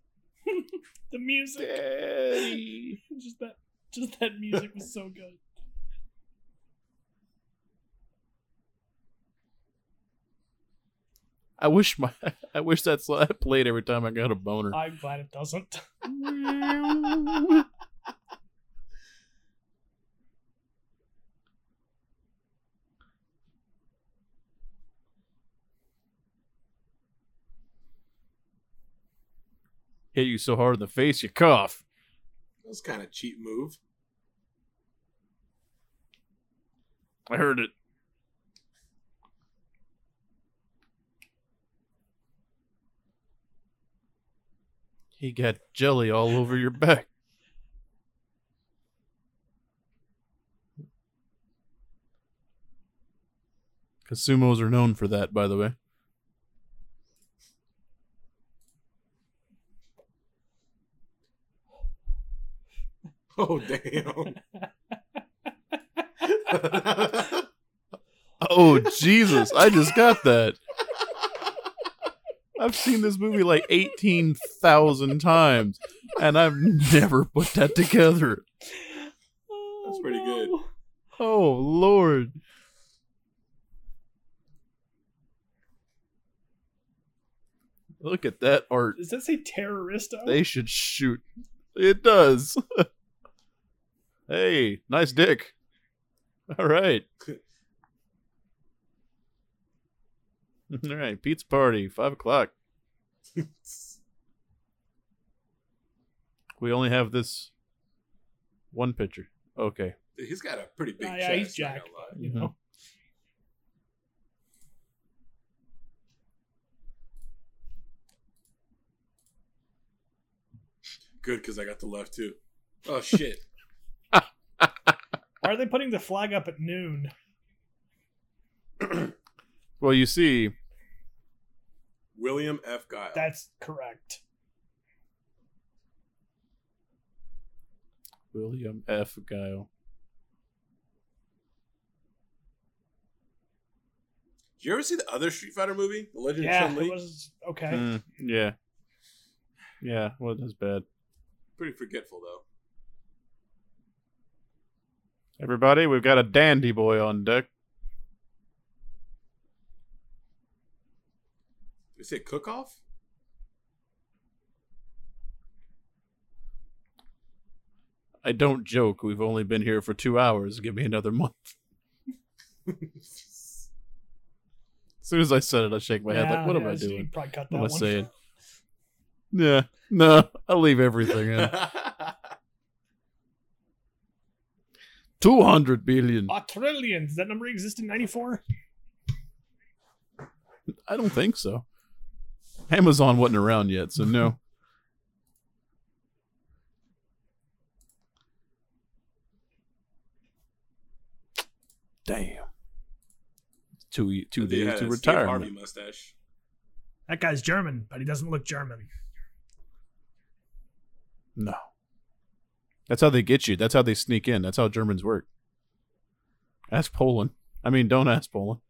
The music. Daddy. Just that music was so good. I wish that slide played every time I got a boner. I'm glad it doesn't. Hit you so hard in the face, you cough. That was kind of a cheap move. I heard it. He got jelly all over your back. Because sumos are known for that, by the way. Oh, damn. Oh, Jesus. I just got that. I've seen this movie like 18,000 times, and I've never put that together. Oh, that's pretty good. Oh, Lord. Look at that art. Does that say terrorista? They should shoot. It does. Hey, nice dick. Alright. Alright, pizza party, 5:00. We only have this one picture. Okay. He's got a pretty big chest. Yeah, he's jacked. You know? Good, because I got the left too. Oh, shit. Why are they putting the flag up at noon? Well, you see, William F. Guile. That's correct. William F. Guile. Did you ever see the other Street Fighter movie, The Legend of Chun-Li? Yeah, it was okay. Yeah. Yeah, wasn't as bad. Pretty forgetful, though. Everybody, we've got a dandy boy on deck. Is it cook-off? I don't joke. We've only been here for 2 hours. Give me another month. As soon as I said it, I shake my head. Like, what am I doing? You probably cut that one. Saying? Yeah. No, I'll leave everything in. 200 billion. A trillion. Does that number exist in 94? I don't think so. Amazon wasn't around yet, so no. Damn. Two days to retire. Harvey mustache. That guy's German, but he doesn't look German. No. That's how they get you. That's how they sneak in. That's how Germans work. Ask Poland. I mean, don't ask Poland.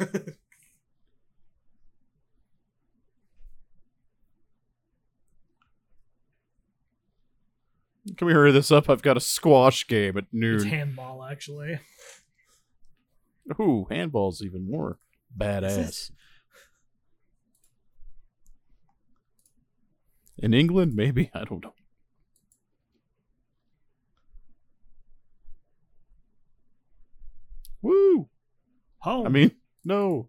Can we hurry this up? I've got a squash game at noon. It's handball, actually. Ooh, handball's even more badass. In England, maybe? I don't know. Woo! Home. I mean, no.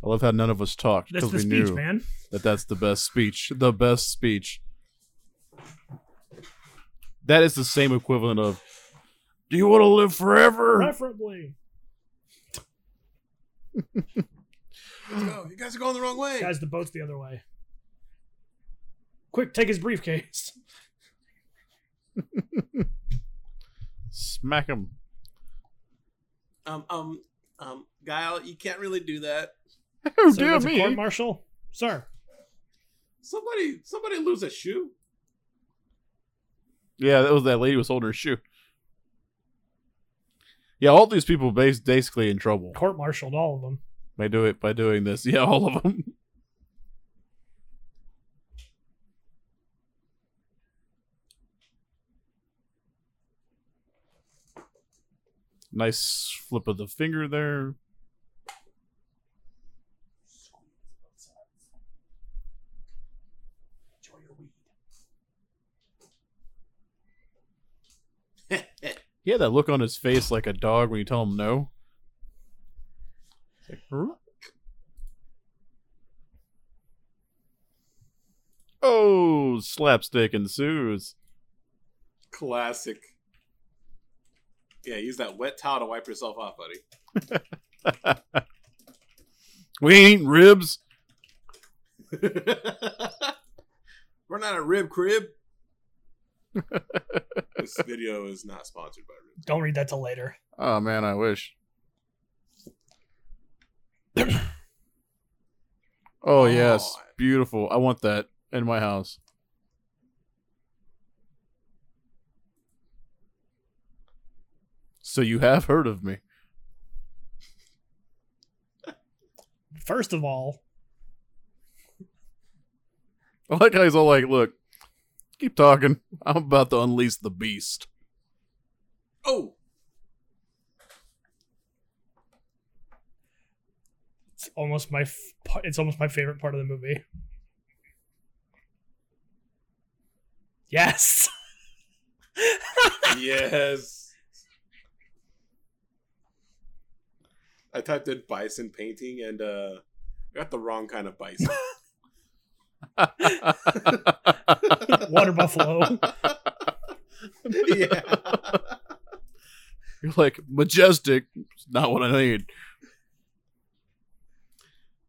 I love how none of us talked because we knew that that's the best speech. The best speech. That is the same equivalent of, do you want to live forever? Preferably. No, you guys are going the wrong way. Guys, the boat's the other way. Quick, take his briefcase. Smack him. Guile, you can't really do that. Oh, so dear me. Court-martial? Sir. Somebody lose a shoe. Yeah, that lady was holding her shoe. Yeah, all these people basically in trouble. Court-martialed all of them. By doing this. Yeah, all of them. Nice flip of the finger there. He had that look on his face like a dog when you tell him no. It's like, huh? Oh, slapstick ensues. Classic. Yeah, use that wet towel to wipe yourself off, buddy. We ain't ribs. We're not a rib crib. This video is not sponsored by ribs. Don't read that till later. Oh, man, I wish. Oh, yes. Oh, beautiful. I want that in my house. So you have heard of me. First of all. I like how he's all like, look, keep talking. I'm about to unleash the beast. Oh. It's almost my favorite part of the movie. Yes. Yes. I typed in bison painting and got the wrong kind of bison. Water buffalo. Yeah. You're like, majestic. It's not what I need.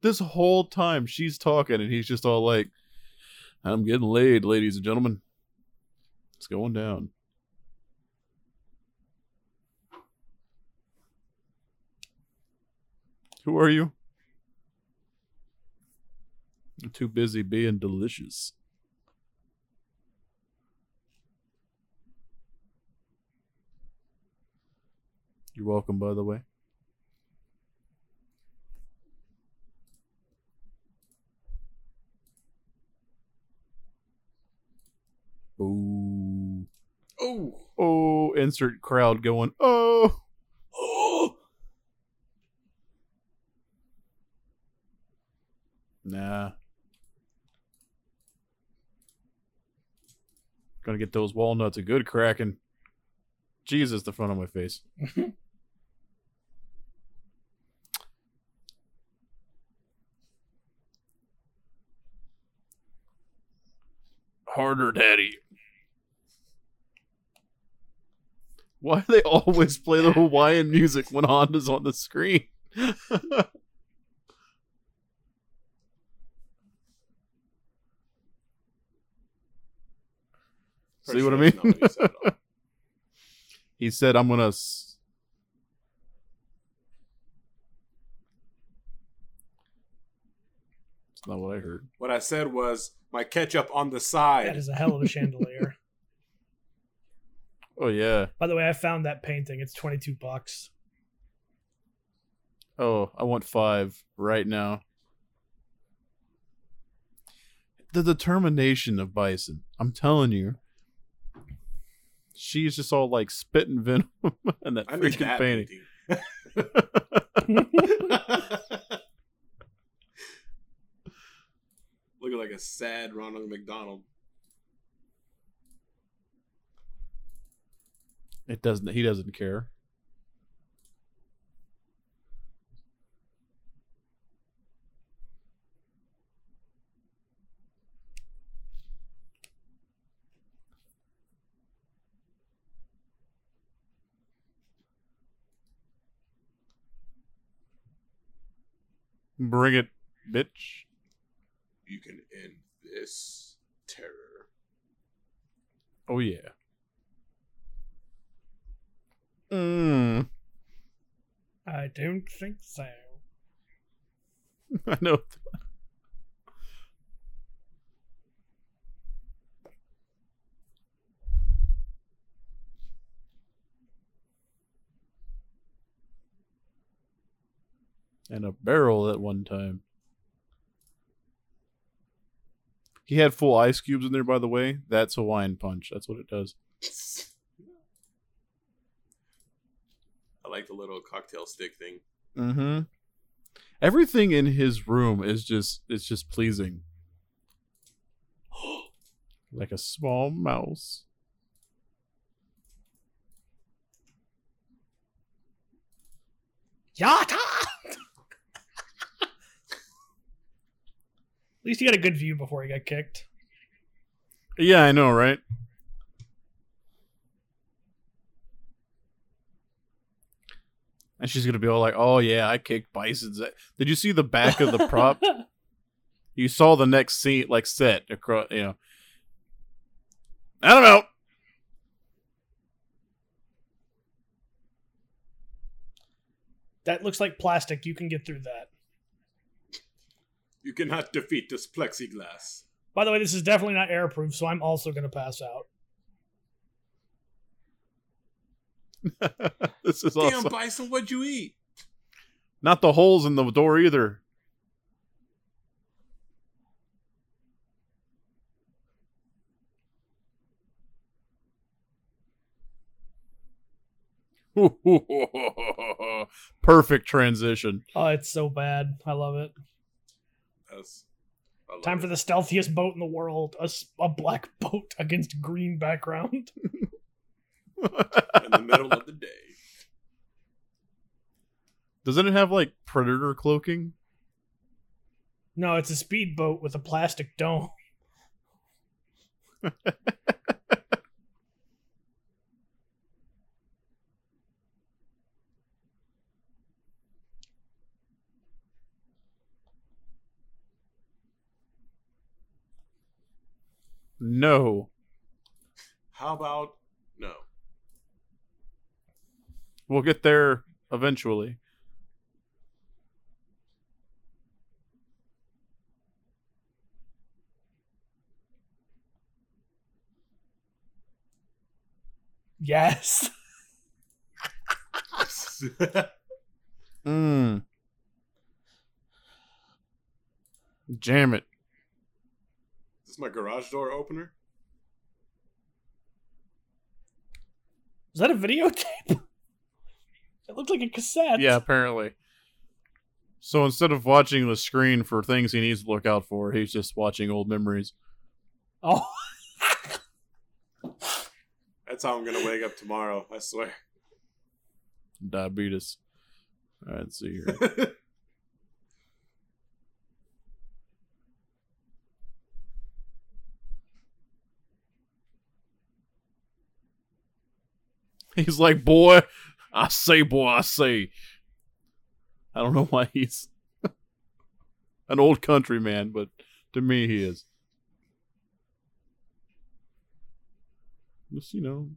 This whole time she's talking and he's just all like, I'm getting laid, ladies and gentlemen. It's going down. Who are you? I'm too busy being delicious. You're welcome, by the way. oh, insert crowd going, oh, oh. Nah. Gonna get those walnuts a good cracking. Jesus, the front of my face. Harder, daddy. Why do they always play the Hawaiian music when Honda's on the screen? See what I mean? He said, I'm going to... That's not what I heard. What I said was, my ketchup on the side. That is a hell of a chandelier. Oh, yeah. By the way, I found that painting. It's $22. Oh, I want 5 right now. The determination of Bison. I'm telling you. She's just all like spit and venom and that freaking that painting. Looking like a sad Ronald McDonald. It doesn't. He doesn't care. Bring it, bitch. You can end this terror. Oh, yeah. I don't think so. I know. And a barrel at one time. He had full ice cubes in there, by the way. That's Hawaiian Punch. That's what it does. I like the little cocktail stick thing. Mm-hmm. Everything in his room is just pleasing. Like a small mouse. Yatta! At least he got a good view before he got kicked. Yeah, I know, right? And she's going to be all like, oh, yeah, I kicked Bison's ass. Did you see the back of the prop? You saw the next scene, like, set across, you know. I don't know. That looks like plastic. You can get through that. You cannot defeat this plexiglass. By the way, this is definitely not airproof, so I'm also going to pass out. This is damn awesome. Bison, what'd you eat? Not the holes in the door either. Perfect transition. Oh, it's so bad. I love it. Time for the stealthiest boat in the world, a black boat against green background. In the middle of the day. Doesn't it have like predator cloaking? No, it's a speedboat with a plastic dome. No. How about no? We'll get there eventually. Yes. Jam it. Is this my garage door opener? Is that a videotape? It looked like a cassette. Yeah, apparently. So instead of watching the screen for things he needs to look out for, he's just watching old memories. Oh. That's how I'm going to wake up tomorrow, I swear. Diabetes. All right, let's see here. He's like, boy, I say. I don't know why he's an old country man, but to me he is. Just, you know.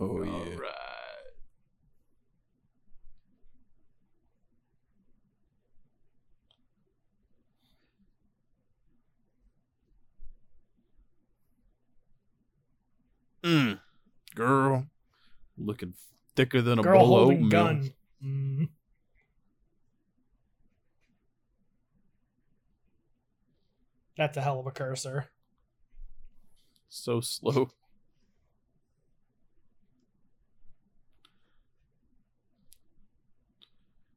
Oh, yeah. All right. Mm. Girl. Looking thicker than a bowl of oatmeal. Gun. Mm. That's a hell of a cursor. So slow.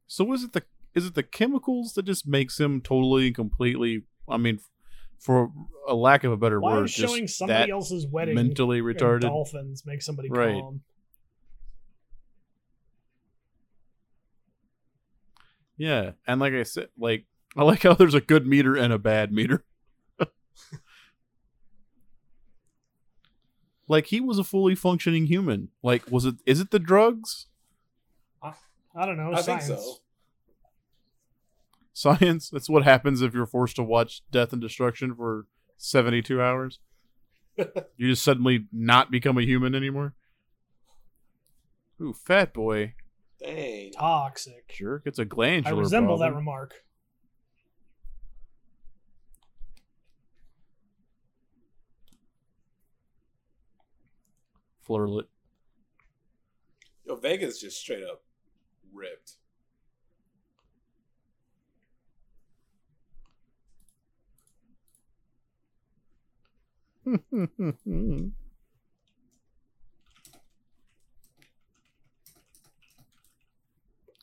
So is it the chemicals that just makes him totally and completely, I mean, for a lack of a better word, just showing somebody else's wedding mentally retarded dolphins make somebody calm. Yeah, and like I said, like I like how there's a good meter and a bad meter. Like he was a fully functioning human. Like, is it the drugs? I don't know. I think so. Science. That's what happens if you're forced to watch death and destruction for 72 hours. You just suddenly not become a human anymore. Ooh, fat boy. Dang. Toxic. Jerk. It's a glandular problem. I resemble that remark. Flirtlet. Yo, Vega's just straight up ripped.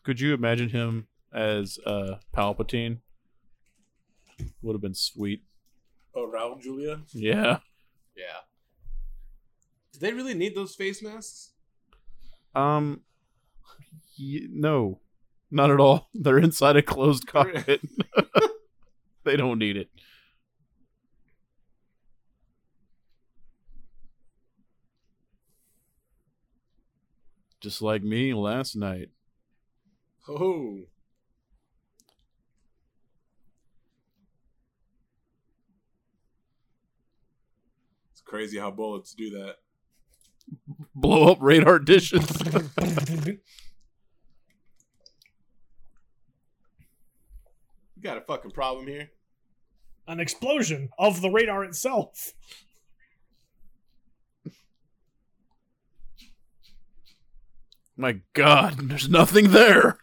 Could you imagine him as Palpatine? Would have been sweet. Oh, Raul Julia? Yeah. Yeah. Did they really need those face masks? No, not at all. They're inside a closed cockpit. They don't need it. Just like me last night. Oh. It's crazy how bullets do that. Blow up radar dishes. You got a fucking problem here. An explosion of the radar itself. My God, there's nothing there.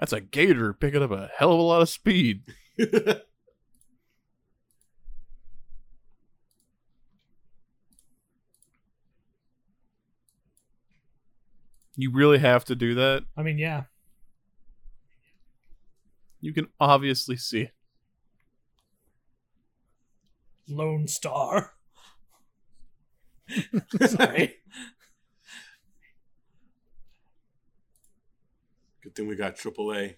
That's a gator picking up a hell of a lot of speed. You really have to do that? I mean, yeah. You can obviously see it. Lone Star. Sorry. Good thing we got AAA.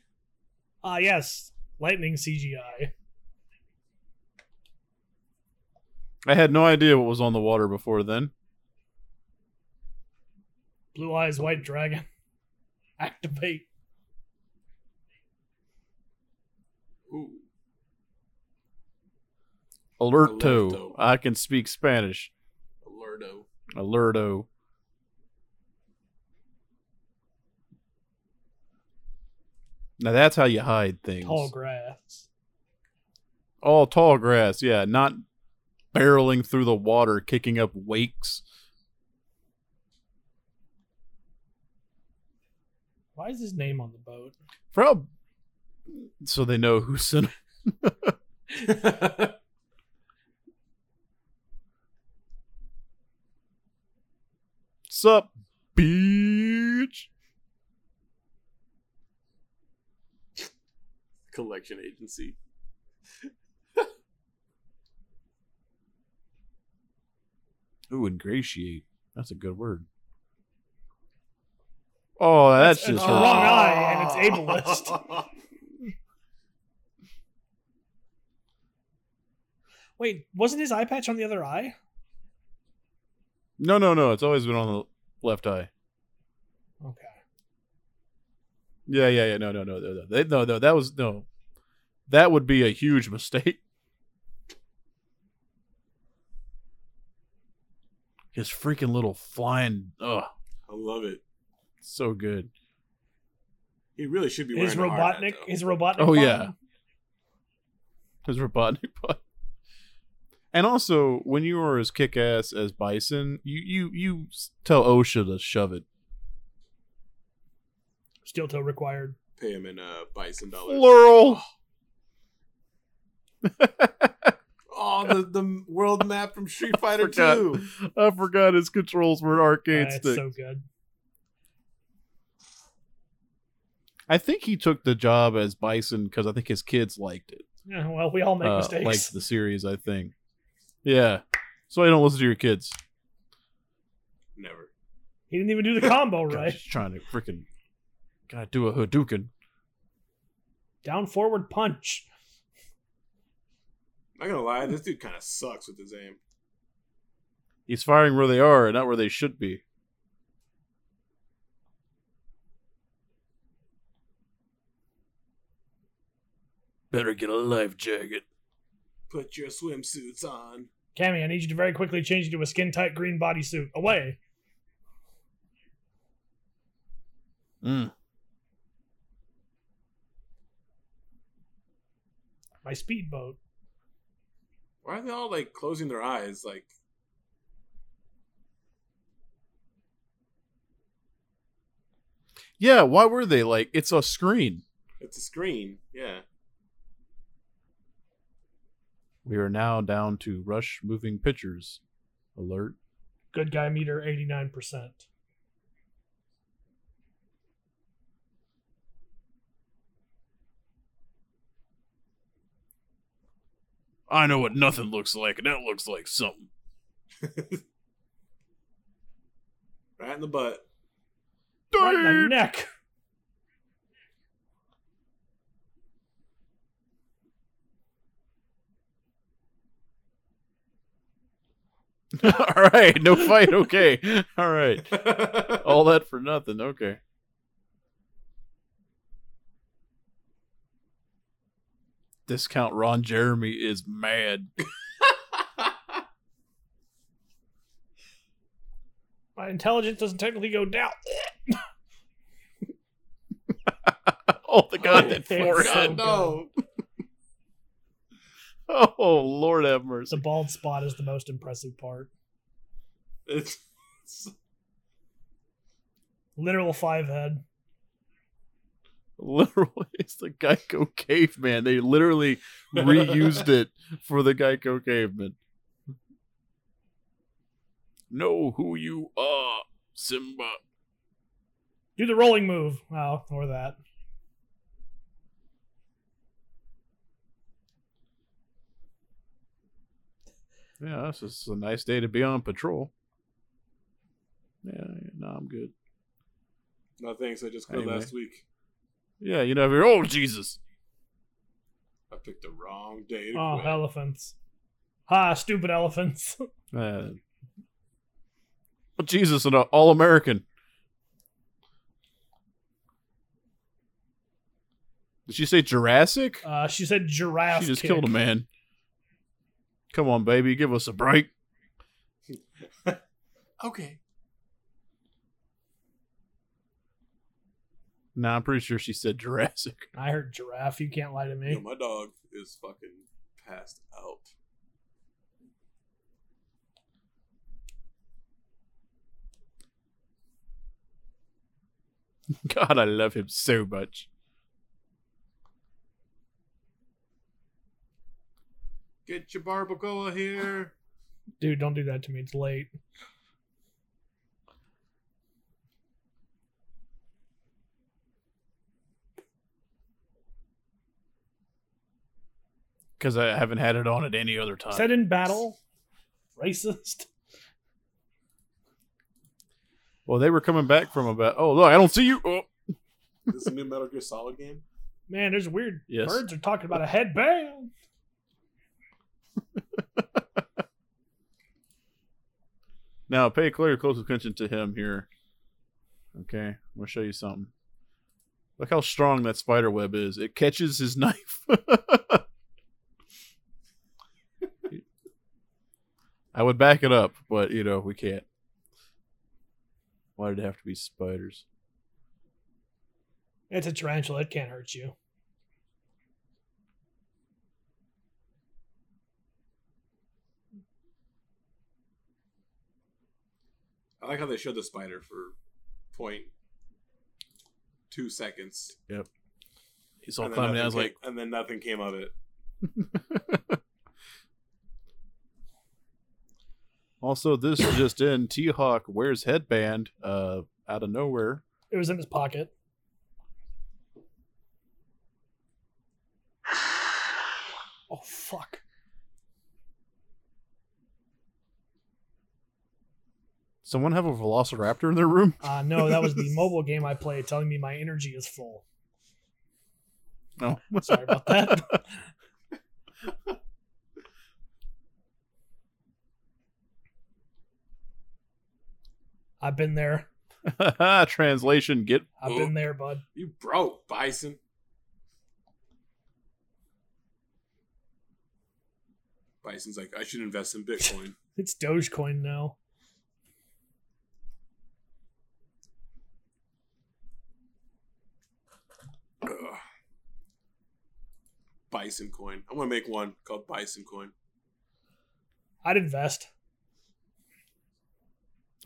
Ah, yes. Lightning CGI. I had no idea what was on the water before then. Blue Eyes White Dragon. Activate. Ooh. Alerto. I can speak Spanish. Alerto. Now that's how you hide things. Tall grass. Oh, tall grass, yeah. Not barreling through the water, kicking up wakes. Why is his name on the boat? So they know who sent him. What's up, bitch? Collection agency. Ooh, ingratiate. That's a good word. Oh, that's just the wrong eye, and it's ableist. Wait, wasn't his eye patch on the other eye? No. It's always been on the left eye. Okay. Yeah. No. No. That was no. That would be a huge mistake. His freaking little flying. Ugh. I love it. So good. He really should be wearing his Robotnik. His Robotnik. Oh button. Yeah. His Robotnik button. And also, when you are as kick-ass as Bison, you tell OSHA to shove it. Steel toe required. Pay him in Bison dollars. Plural. Oh, the world map from Street Fighter 2. I forgot his controls were an arcade stick. So good. I think he took the job as Bison because I think his kids liked it. Yeah, well, we all make mistakes. Liked the series, I think. Yeah. So I don't listen to your kids. Never. He didn't even do the combo right. Just trying to freaking gotta do a Hadouken. Down forward punch. I'm not gonna lie, this dude kind of sucks with his aim. He's firing where they are, not where they should be. Better get a life jacket. Put your swimsuits on. Cammy, I need you to very quickly change into a skin-tight green bodysuit. Away. My speedboat. Why are they all, like, closing their eyes? Like, yeah, why were they? Like, it's a screen. It's a screen, yeah. We are now down to rush moving pictures. Alert. Good guy meter 89%. I know what nothing looks like, and that looks like something. Right in the butt. Right in the neck. All right, no fight, okay. All right. All that for nothing, okay. Discount Ron Jeremy is mad. My intelligence doesn't technically go down. Oh, the god, that forehead. So no. Oh, Lord have mercy. The bald spot is the most impressive part. It's literal five head. Literally, it's the Geico caveman. They literally reused it for the Geico caveman. Know who you are, Simba. Do the rolling move. Wow, or that. Yeah, this is a nice day to be on patrol. Yeah, no, I'm good. No, thanks. I just quit last week. Yeah, you know, you're old, Jesus. I picked the wrong day to quit. Elephants. Ha, stupid elephants. Jesus, an All-American. Did she say Jurassic? She said giraffe. She just killed a man. Come on, baby, give us a break. Okay. Nah, I'm pretty sure she said Jurassic. I heard giraffe. You can't lie to me. Yo, my dog is fucking passed out. God, I love him so much. Get your barbacoa here. Dude, don't do that to me. It's late. because I haven't had it on at any other time. Said in battle. Racist. Well, they were coming back from about... Oh, look, I don't see you. Oh. Is this a new Metal Gear Solid game? Man, there's weird... Yes. Birds are talking about a headband. Now, pay close attention to him here. Okay, I'm going to show you something. Look how strong that spider web is. It catches his knife. I would back it up, but, you know, we can't. Why did it have to be spiders? It's a tarantula. It can't hurt you. I like how they showed the spider for 0.2 seconds. Yep. He's all climbing down. And then nothing came of it. Also, this just in, T-Hawk wears headband out of nowhere. It was in his pocket. Oh, fuck. Someone have a velociraptor in their room? No, that was the mobile game I played telling me my energy is full. Oh. Sorry about that. I've been there. Translation, get... I've been there, bud. You broke, Bison. Bison's like, I should invest in Bitcoin. It's Dogecoin now. Bison coin. I'm going to make one called Bison coin. I'd invest.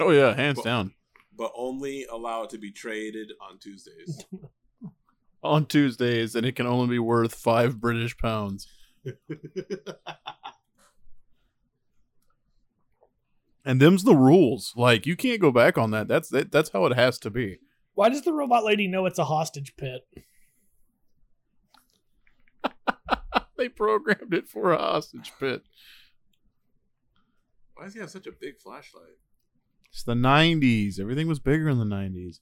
Oh, yeah. Hands down. But only allow it to be traded on Tuesdays. On Tuesdays, and it can only be worth 5 British pounds. And them's the rules. Like, you can't go back on that. That's how it has to be. Why does the robot lady know it's a hostage pit? They programmed it for a hostage pit. Why does he have such a big flashlight? It's the 90s. Everything was bigger in the 90s.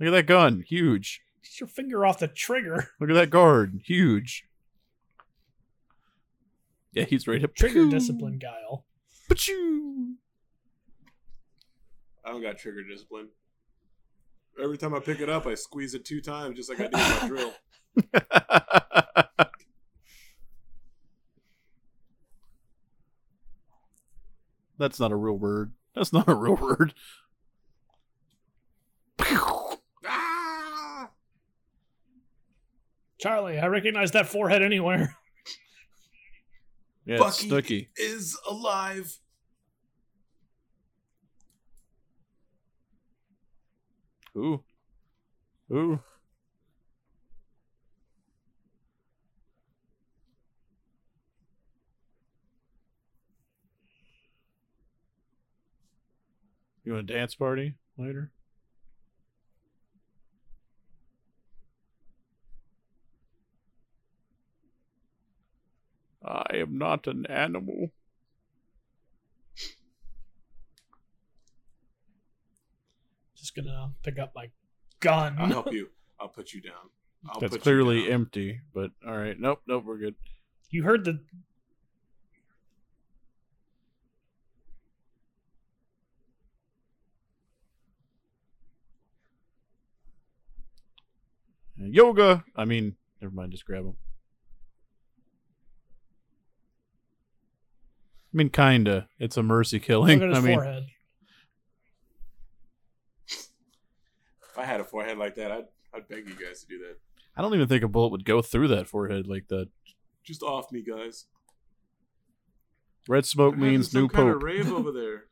Look at that gun. Huge. Get your finger off the trigger. Look at that guard. Huge. Yeah, he's right up. Trigger discipline, Guile. Pachoo. I don't got trigger discipline. Every time I pick it up, I squeeze it 2 times just like I do with my drill. That's not a real word. That's not a real word. Ah! Charlie, I recognize that forehead anywhere. Yeah, Bucky, it's Snooki is alive. Ooh. You want a dance party later? I am not an animal. Just gonna pick up my gun. I'll help you. I'll put you down. That's clearly empty, but all right. Nope, we're good. You heard the... Yoga. I mean, never mind. Just grab him. I mean, kinda. It's a mercy killing. Look at his forehead. If I had a forehead like that, I'd beg you guys to do that. I don't even think a bullet would go through that forehead like that. Just off me, guys. Red smoke means new pope. Kind of rave over there.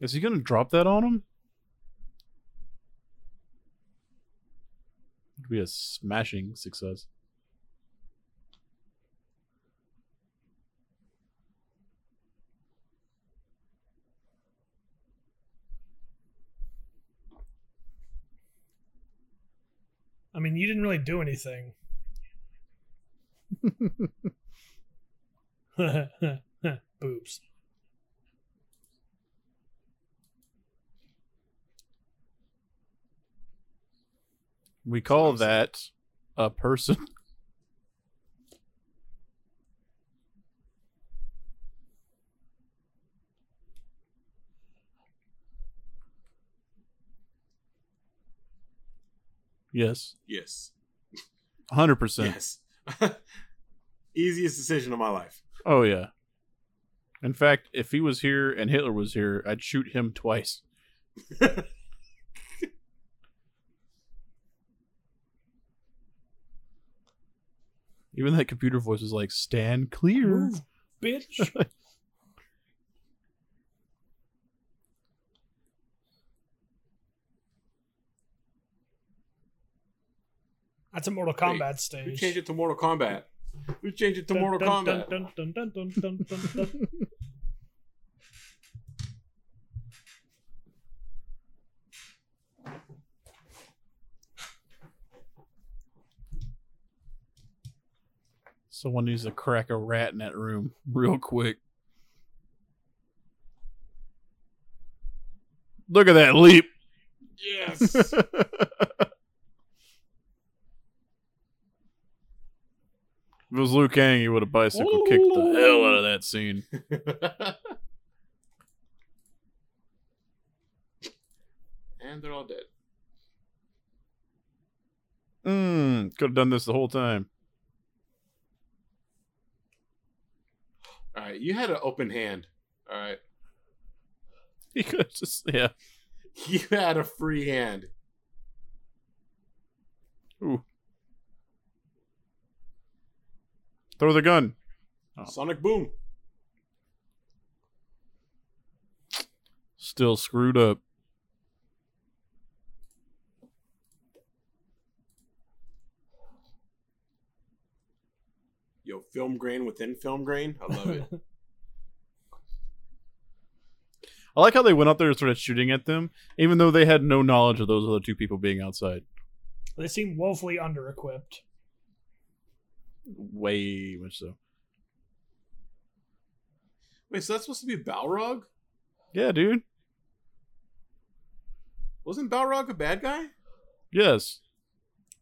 Is he going to drop that on him? It'd be a smashing success. you didn't really do anything. Boobs. We call that a person. Yes. Yes. 100%. Yes. Easiest decision of my life. Oh, yeah. In fact, if he was here and Hitler was here, I'd shoot him twice. Even that computer voice was like, stand clear. Move, bitch. That's a Mortal Kombat stage. We change it to Mortal Kombat. We change it to Mortal Kombat. Someone needs to crack a rat in that room real quick. Look at that leap. Yes. If it was Liu Kang, he would have bicycle kicked the hell out of that scene. And they're all dead. Could have done this the whole time. All right, you had an open hand. All right. He could have just, yeah. You had a free hand. Ooh. Throw the gun. Oh. Sonic boom. Still screwed up. Yo, film grain within film grain. I love it. I like how they went out there and started shooting at them, even though they had no knowledge of those other two people being outside. They seem woefully under-equipped. Way much so. Wait, so that's supposed to be Balrog? Yeah, dude. Wasn't Balrog a bad guy? Yes.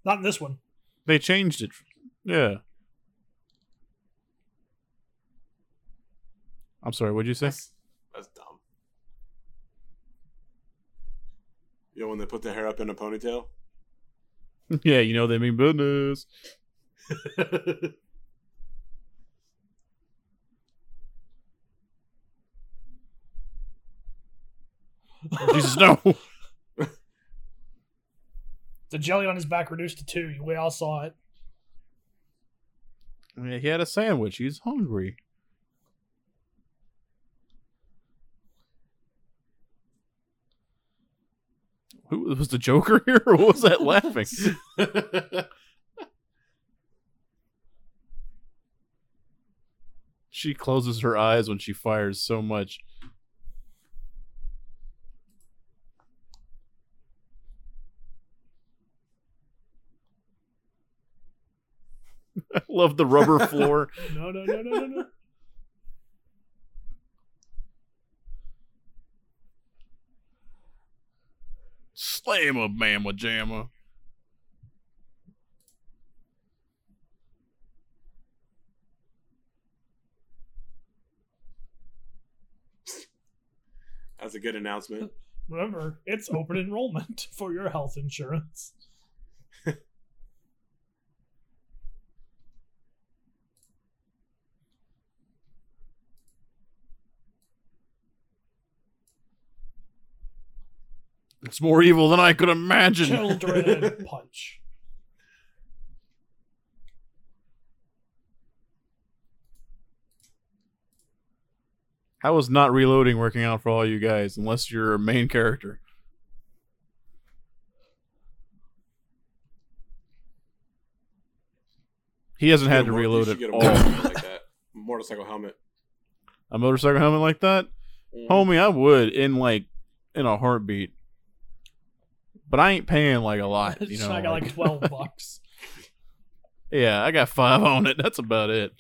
Not in this one. They changed it. Yeah. I'm sorry, what'd you say? That's dumb. You know when they put the hair up in a ponytail? Yeah, you know they mean business. Jesus, no. The jelly on his back reduced to 2. We all saw it. Yeah, he had a sandwich. He's hungry. Who was the Joker here? Or what was that laughing? She closes her eyes when she fires so much. I love the rubber floor. No. Slam a mamma jamma. That's a good announcement. Remember, it's open enrollment for your health insurance. It's more evil than I could imagine. Children punch. How is not reloading working out for all you guys, unless you're a main character? He hasn't had to reload at all. Like that. Motorcycle helmet. A motorcycle helmet like that? Homie, I would in a heartbeat. But I ain't paying like a lot, you know. I got like $12. Yeah, I got 5 on it. That's about it.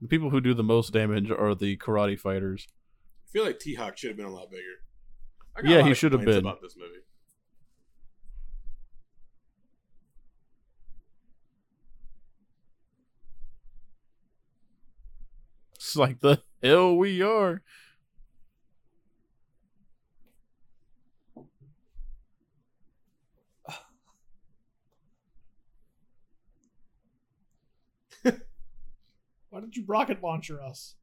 The people who do the most damage are the karate fighters. I feel like T-Hawk should have been a lot bigger. I got he should have been. About this movie. It's like the hell we are. Why did you rocket launcher us?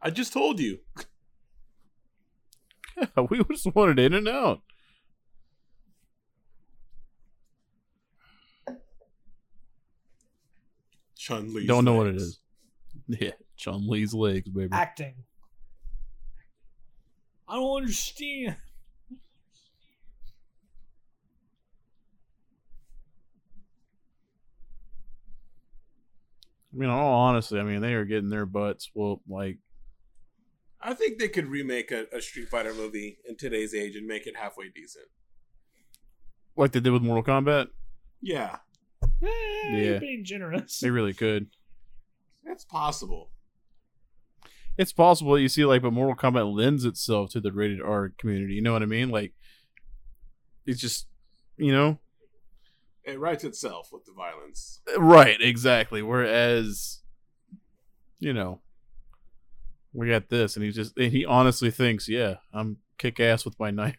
I just told you. Yeah, we just wanted in and out. Chun-Li's Don't know legs. What it is. Yeah, Chun-Li's legs, baby. Acting. I don't understand. I mean, all honestly, they are getting their butts whooped. Like, I think they could remake a Street Fighter movie in today's age and make it halfway decent, like they did with Mortal Kombat. Yeah, You're being generous. They really could. It's possible. It's possible. You see, like, but Mortal Kombat lends itself to the rated R community. You know what I mean? Like, it's just, you know, it writes itself with the violence. Right. Exactly. Whereas, you know, we got this, and he honestly thinks, yeah, I'm kick ass with my knife.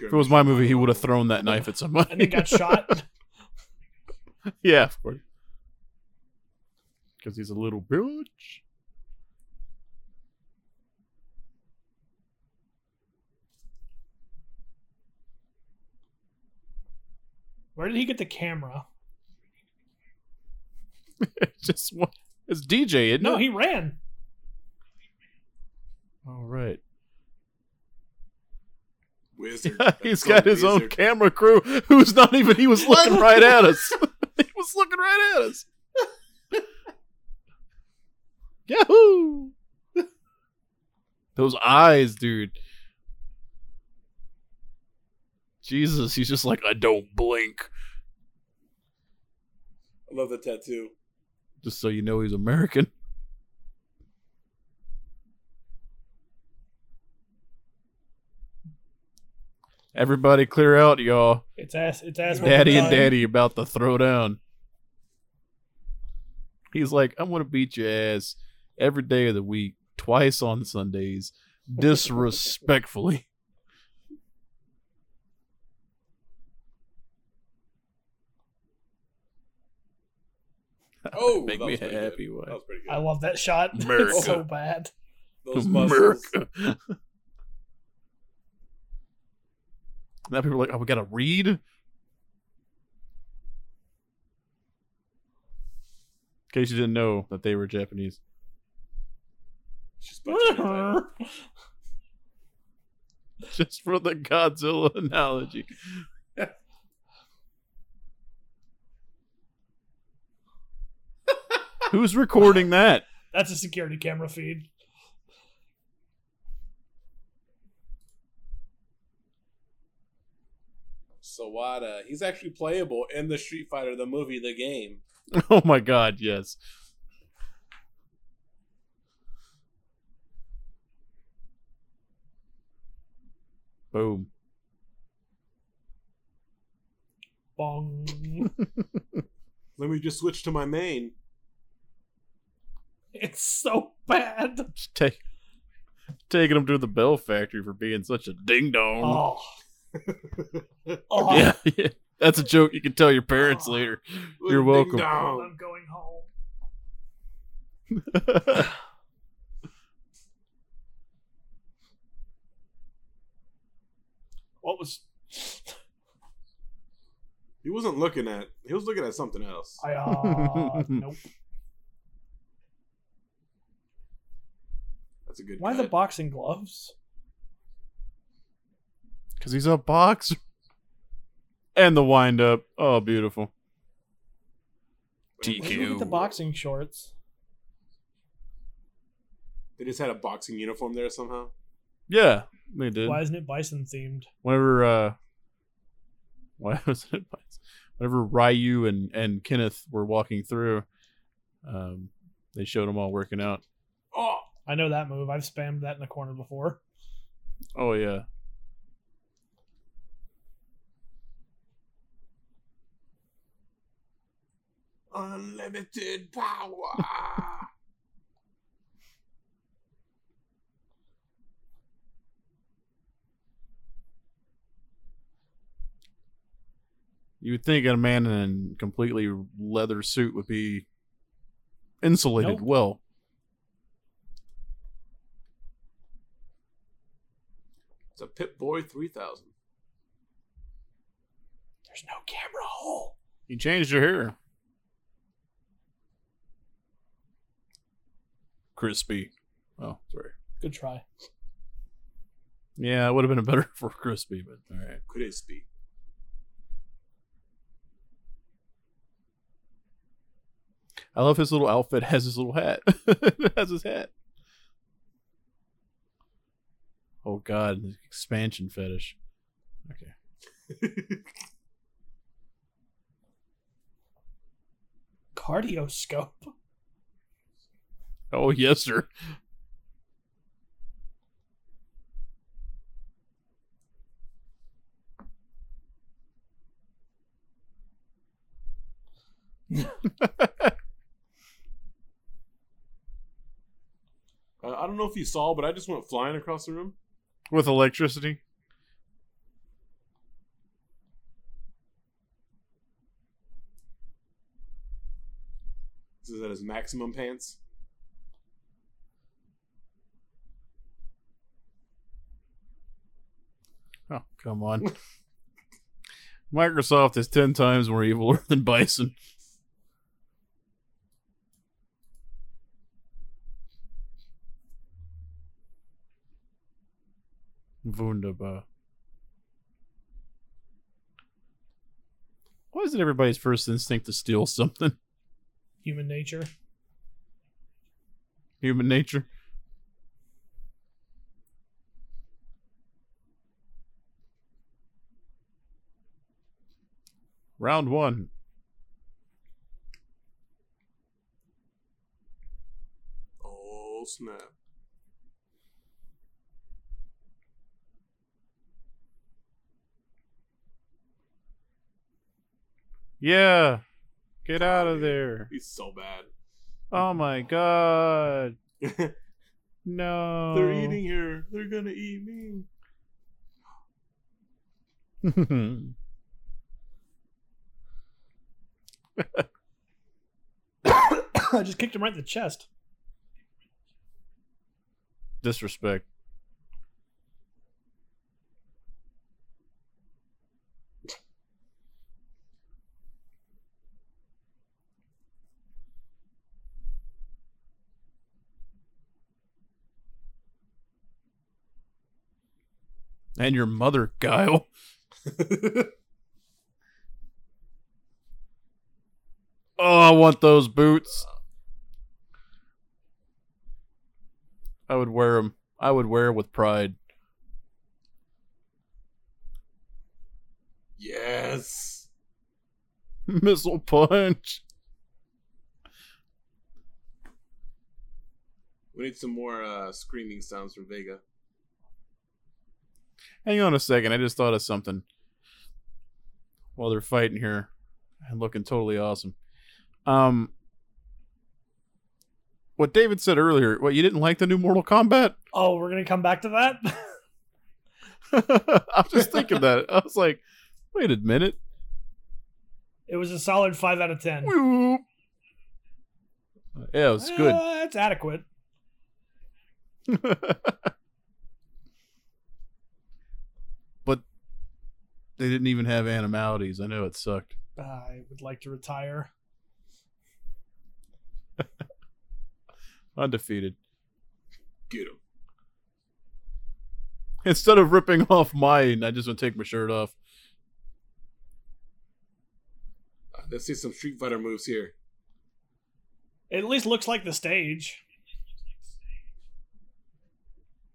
If it was my movie, he would have thrown that knife at somebody. And he got shot? Yeah, of course. Because he's a little bitch. Where did he get the camera? Just one. It's DJ, isn't it? No, he ran. All right. Wizard. Yeah, he's got his own camera crew who's not even. He was looking right at us. He was looking right at us. Yahoo! Those eyes, dude. Jesus, he's just like, I don't blink. I love the tattoo. Just so you know he's American. Everybody clear out, y'all. It's ass. Daddy and daddy about to throw down. He's like, I'm going to beat your ass every day of the week, twice on Sundays, disrespectfully. Oh, make me happy. That was pretty good. I love that shot. It's so bad. Those muscles. Now people are like, "Oh, we gotta read." In case you didn't know that they were Japanese. Just for the Godzilla analogy. Who's recording that? That's a security camera feed. Sawada. He's actually playable in the Street Fighter, the movie, the game. Oh my god, yes. Boom. Bong. Let me just switch to my main. It's so bad. Taking him to the Bell Factory for being such a ding dong. Oh. Yeah, that's a joke you can tell your parents later. You're welcome. Dong. I'm going home. What was? He wasn't looking at. He was looking at something else. Nope. That's a good. Why cut. The boxing gloves? Because he's a boxer. And the wind up. Oh, beautiful. DQ. Where did you get the boxing shorts? They just had a boxing uniform there somehow. Yeah, they did. Why isn't it Bison themed? Whenever Ryu and Kenneth were walking through, they showed them all working out. Oh, I know that move. I've spammed that in the corner before. Oh yeah. Unlimited power. You would think a man in a completely leather suit would be insulated well. It's a Pip-Boy 3000. There's no camera hole. You changed your hair. Crispy. Oh, sorry. Good try. Yeah, it would have been better for crispy, but all right. Crispy. I love his little outfit. Has his little hat. Has his hat. Oh God, expansion fetish. Okay. Cardio scope. Oh yes, sir. I don't know if you saw, but I just went flying across the room. With electricity? Is that his maximum pants? Oh, come on. Microsoft is 10 times more evil than Bison. Wunderbar. Why is it everybody's first instinct to steal something? Human nature. Human nature. Round one. Oh, snap. Yeah, get out of there. He's so bad. Oh my God. No. They're eating her. They're going to eat me. I just kicked him right in the chest. Disrespect. And your mother, Guile. Oh, I want those boots. I would wear them. I would wear with pride. Yes. Missile punch. We need some more screaming sounds from Vega. Hang on a second. I just thought of something. While they're fighting here and looking totally awesome. What David said earlier. What, you didn't like the new Mortal Kombat? Oh, we're going to come back to that? I was just thinking that. I was like, wait a minute. It was a solid 5 out of 10. Whoop. Yeah, it was good. That's adequate. They didn't even have animalities. I know it sucked. I would like to retire. Undefeated. Get him. Instead of ripping off mine, I just want to take my shirt off. Let's see some Street Fighter moves here. It at least looks like the stage.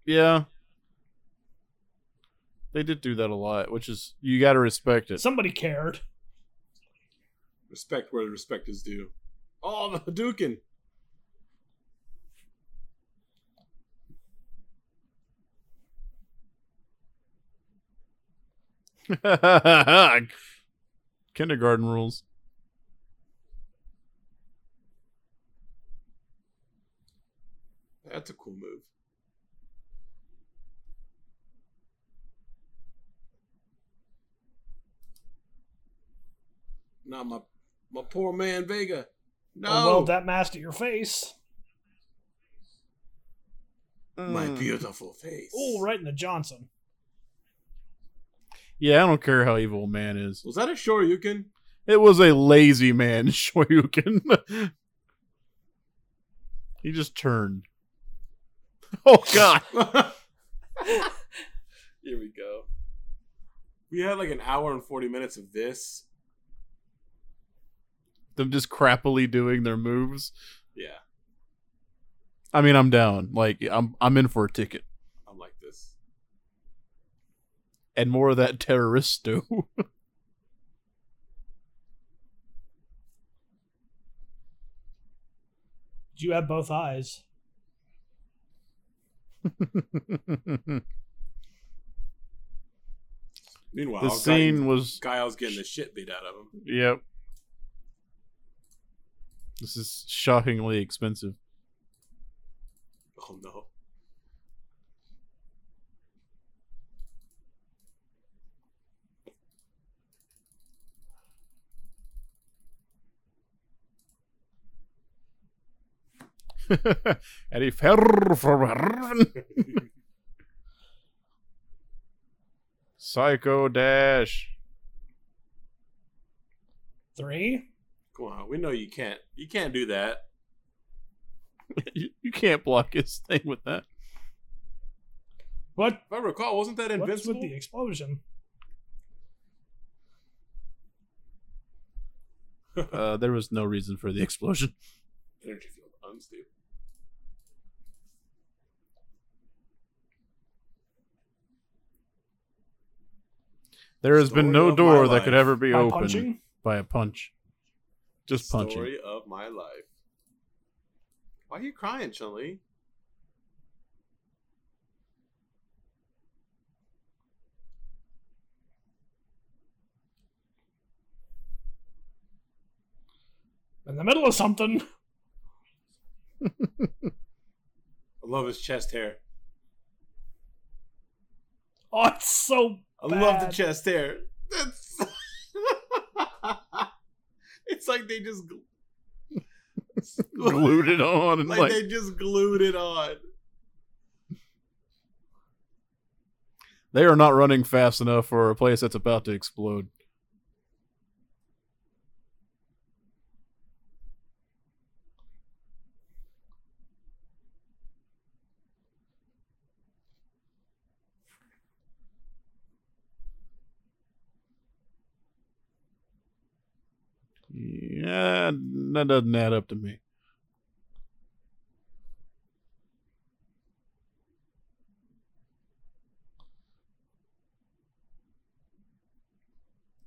Yeah. They did do that a lot, which is, you got to respect it. Somebody cared. Respect where the respect is due. Oh, the Hadouken. Kindergarten rules. That's a cool move. Not my poor man Vega. No, I'll weld that mask at your face. My beautiful face. Oh, right in the Johnson. Yeah, I don't care how evil man is. Was that a Shoryuken? It was a lazy man Shoryuken. He just turned. Oh, God. Here we go. We had like an hour and 40 minutes of this. Them just crappily doing their moves. Yeah. I mean, I'm down. Like, I'm in for a ticket. I'm like this. And more of that terroristo. You have both eyes. Meanwhile, the scene was Guile's getting the shit beat out of him. Yep. This is shockingly expensive. Oh no. And he fell from heaven. Psycho dash. 3? Come on, we know you can't. You can't do that. You can't block his thing with that. What? If I recall, wasn't that invincible? What's with the explosion? There was no reason for the explosion. Energy field unstable. There has been no door that could ever be opened by a punch. Just punching. Story of my life. Why are you crying, Chun-Li? In the middle of something. I love his chest hair. Oh, it's so bad. I love the chest hair. That's... It's like they just glued it on. And like they just glued it on. They are not running fast enough for a place that's about to explode. Yeah, that doesn't add up to me.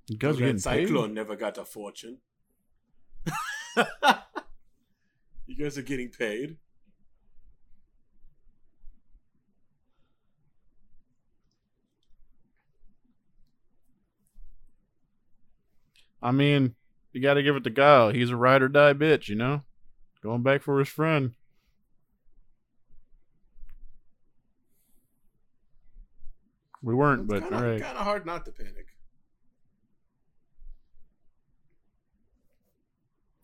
Because that cyclone paid? Never got a fortune. You guys are getting paid. I mean... You gotta give it to Guile. He's a ride or die bitch, you know? Going back for his friend. We weren't, it's but kinda, all right. Kind of hard not to panic.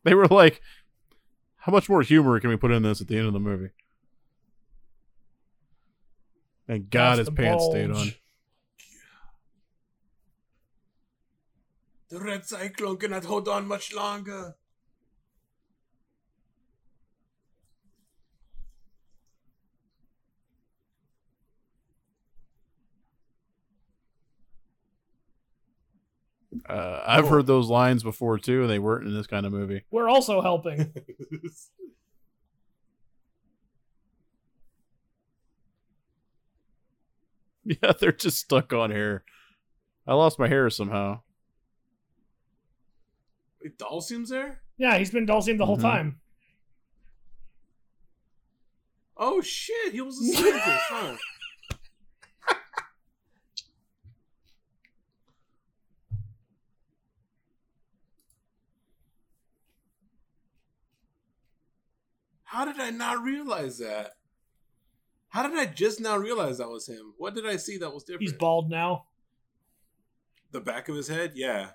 They were like, how much more humor can we put in this at the end of the movie? Thank God his pants stayed on. The Red Cyclone cannot hold on much longer. I've heard those lines before, too, and they weren't in this kind of movie. We're also helping. Yeah, they're just stuck on hair. I lost my hair somehow. Wait, Dalsim's there? Yeah, he's been Dalsim the whole time. Oh, shit. He was a scientist, huh? How did I not realize that? How did I just now realize that was him? What did I see that was different? He's bald now. The back of his head? Yeah.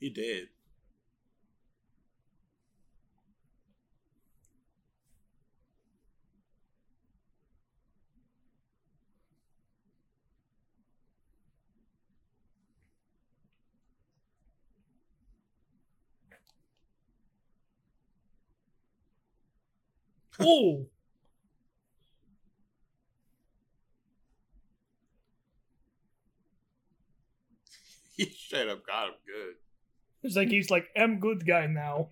He did. Oh. He straight up got him good. It's like he's like, I'm good guy now.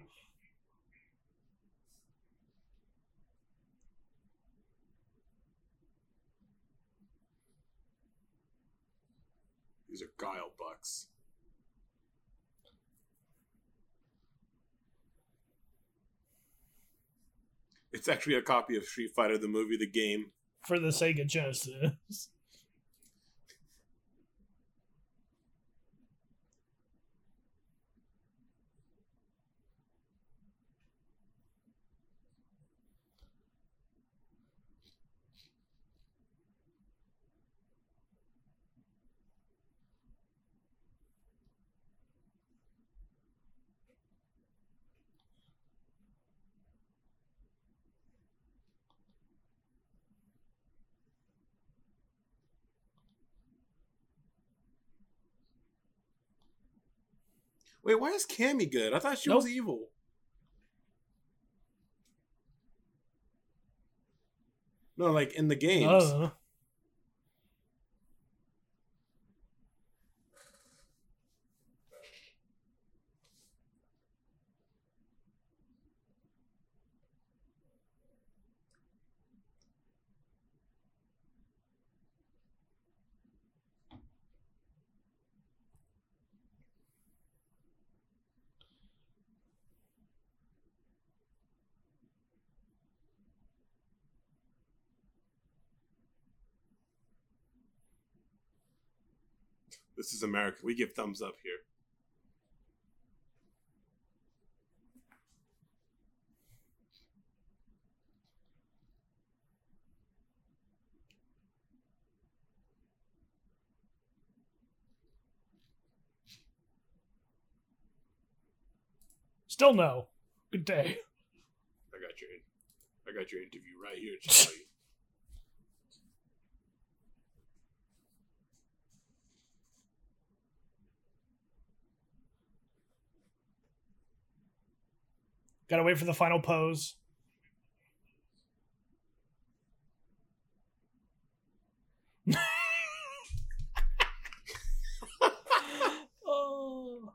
These are Guile bucks. It's actually a copy of Street Fighter, the movie, the game. For the Sega Genesis. Wait, why is Cammy good? I thought she was evil. No, like in the games. This is America. We give thumbs up here. Still no. Good day. I got your interview right here, Charlie. Gotta wait for the final pose. Oh.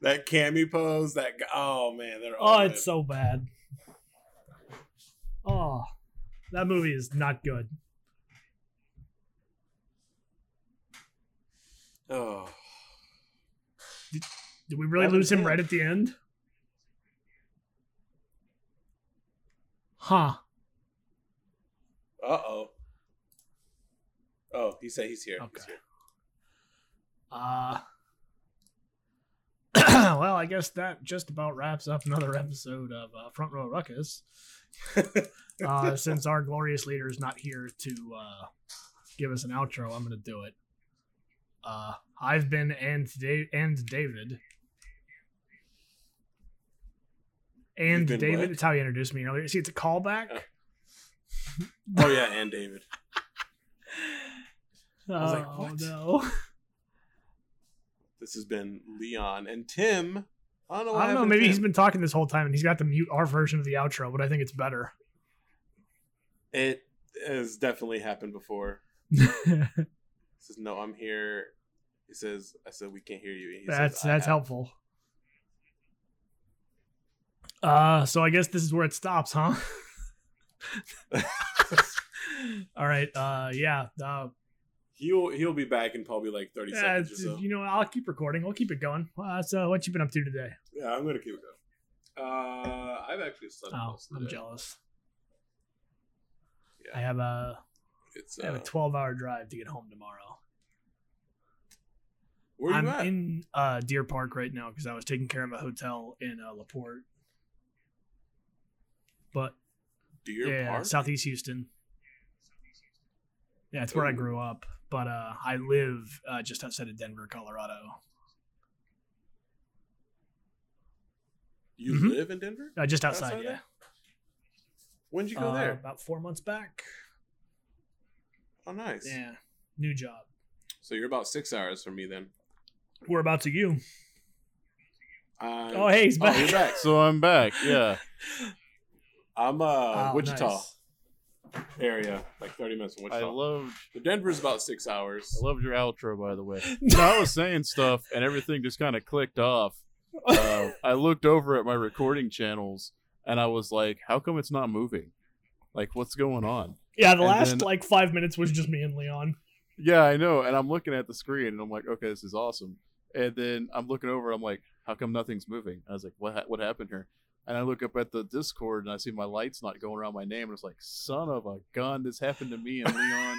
That Cammy pose, oh man, they're all it's good. So bad. Oh, that movie is not good. Oh. Did we really lose him right at the end? Huh. Uh-oh. Oh, he said he's here. Okay. He's here. Well, I guess that just about wraps up another episode of Front Row Ruckus. Since our glorious leader is not here to give us an outro, I'm going to do it. I've been David. And David, it's how you introduced me earlier. See, it's a callback. Oh yeah, and David. I was like, what? Oh no. This has been Leon and Tim. I don't know. Maybe he's been talking this whole time and he's got to mute our version of the outro, but I think it's better. It has definitely happened before. He says, no, I'm here. He says, I said, we can't hear you. He says, that's helpful. So I guess this is where it stops, huh? All right. Yeah. He'll be back in probably like 30 seconds or so. You know, I'll keep recording. We'll keep it going. So what you been up to today? Yeah, I'm going to keep it going. I've actually slept most of the day. I'm jealous. Yeah. I have a 12-hour drive to get home tomorrow. Where are you at? I'm in Deer Park right now because I was taking care of a hotel in LaPorte. But Deer Park? Southeast Houston. Yeah, it's where I grew up. But I live just outside of Denver, Colorado. You live in Denver? Just outside, yeah. When did you go there? About 4 months back. Oh, nice. Yeah, new job. So you're about 6 hours from me then. We're about to you. Oh, hey, he's back. You're back. So I'm back, yeah. I'm Wichita. Nice. Area like 30 minutes from Wichita. I loved the Denver's about 6 hours. I loved your outro, by the way. So I was saying stuff and everything just kind of clicked off. I looked over at my recording channels and I was like, how come it's not moving? Like, what's going on? Yeah, the last 5 minutes was just me and Leon. Yeah, I know. And I'm looking at the screen and I'm like, okay, this is awesome. And then I'm looking over, I'm like, how come nothing's moving? I was like, what happened here? And I look up at the Discord and I see my light's not going around my name. And it's like, son of a gun, this happened to me and Leon,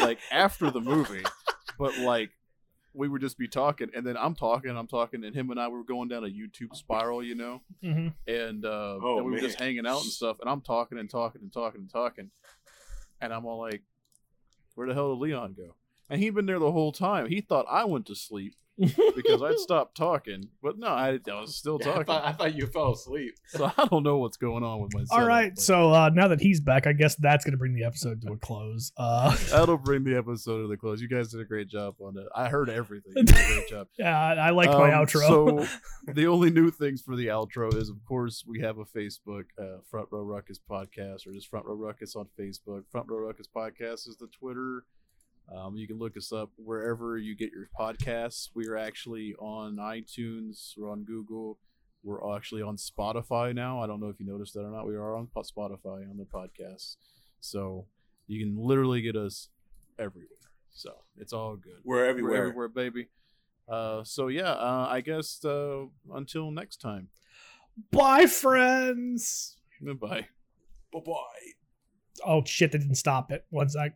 like after the movie. But like, we would just be talking, and then I'm talking, and him and I were going down a YouTube spiral, you know. Mm-hmm. And and we were just hanging out and stuff. And I'm talking and talking and talking and talking, and I'm all like, "Where the hell did Leon go?" And he'd been there the whole time. He thought I went to sleep. Because I'd stopped talking, but no, I was still talking. I thought you fell asleep. So I don't know what's going on with my setup. All right, but. So now that he's back, I guess that's going to bring the episode to a close. That'll bring the episode to the close. You guys did a great job on it. I heard everything. You did a great job. Yeah, I liked my outro. So the only new things for the outro is, of course, we have a Facebook, Front Row Ruckus Podcast, or just Front Row Ruckus on Facebook. Front Row Ruckus Podcast is the Twitter. You can look us up wherever you get your podcasts. We are actually on iTunes. We're on Google. We're actually on Spotify now. I don't know if you noticed that or not. We are on Spotify on the podcasts. So you can literally get us everywhere. So it's all good. We're everywhere. We're everywhere, baby. So yeah, I guess until next time. Bye, friends. Goodbye. Bye-bye. Oh, shit. That didn't stop it. One sec.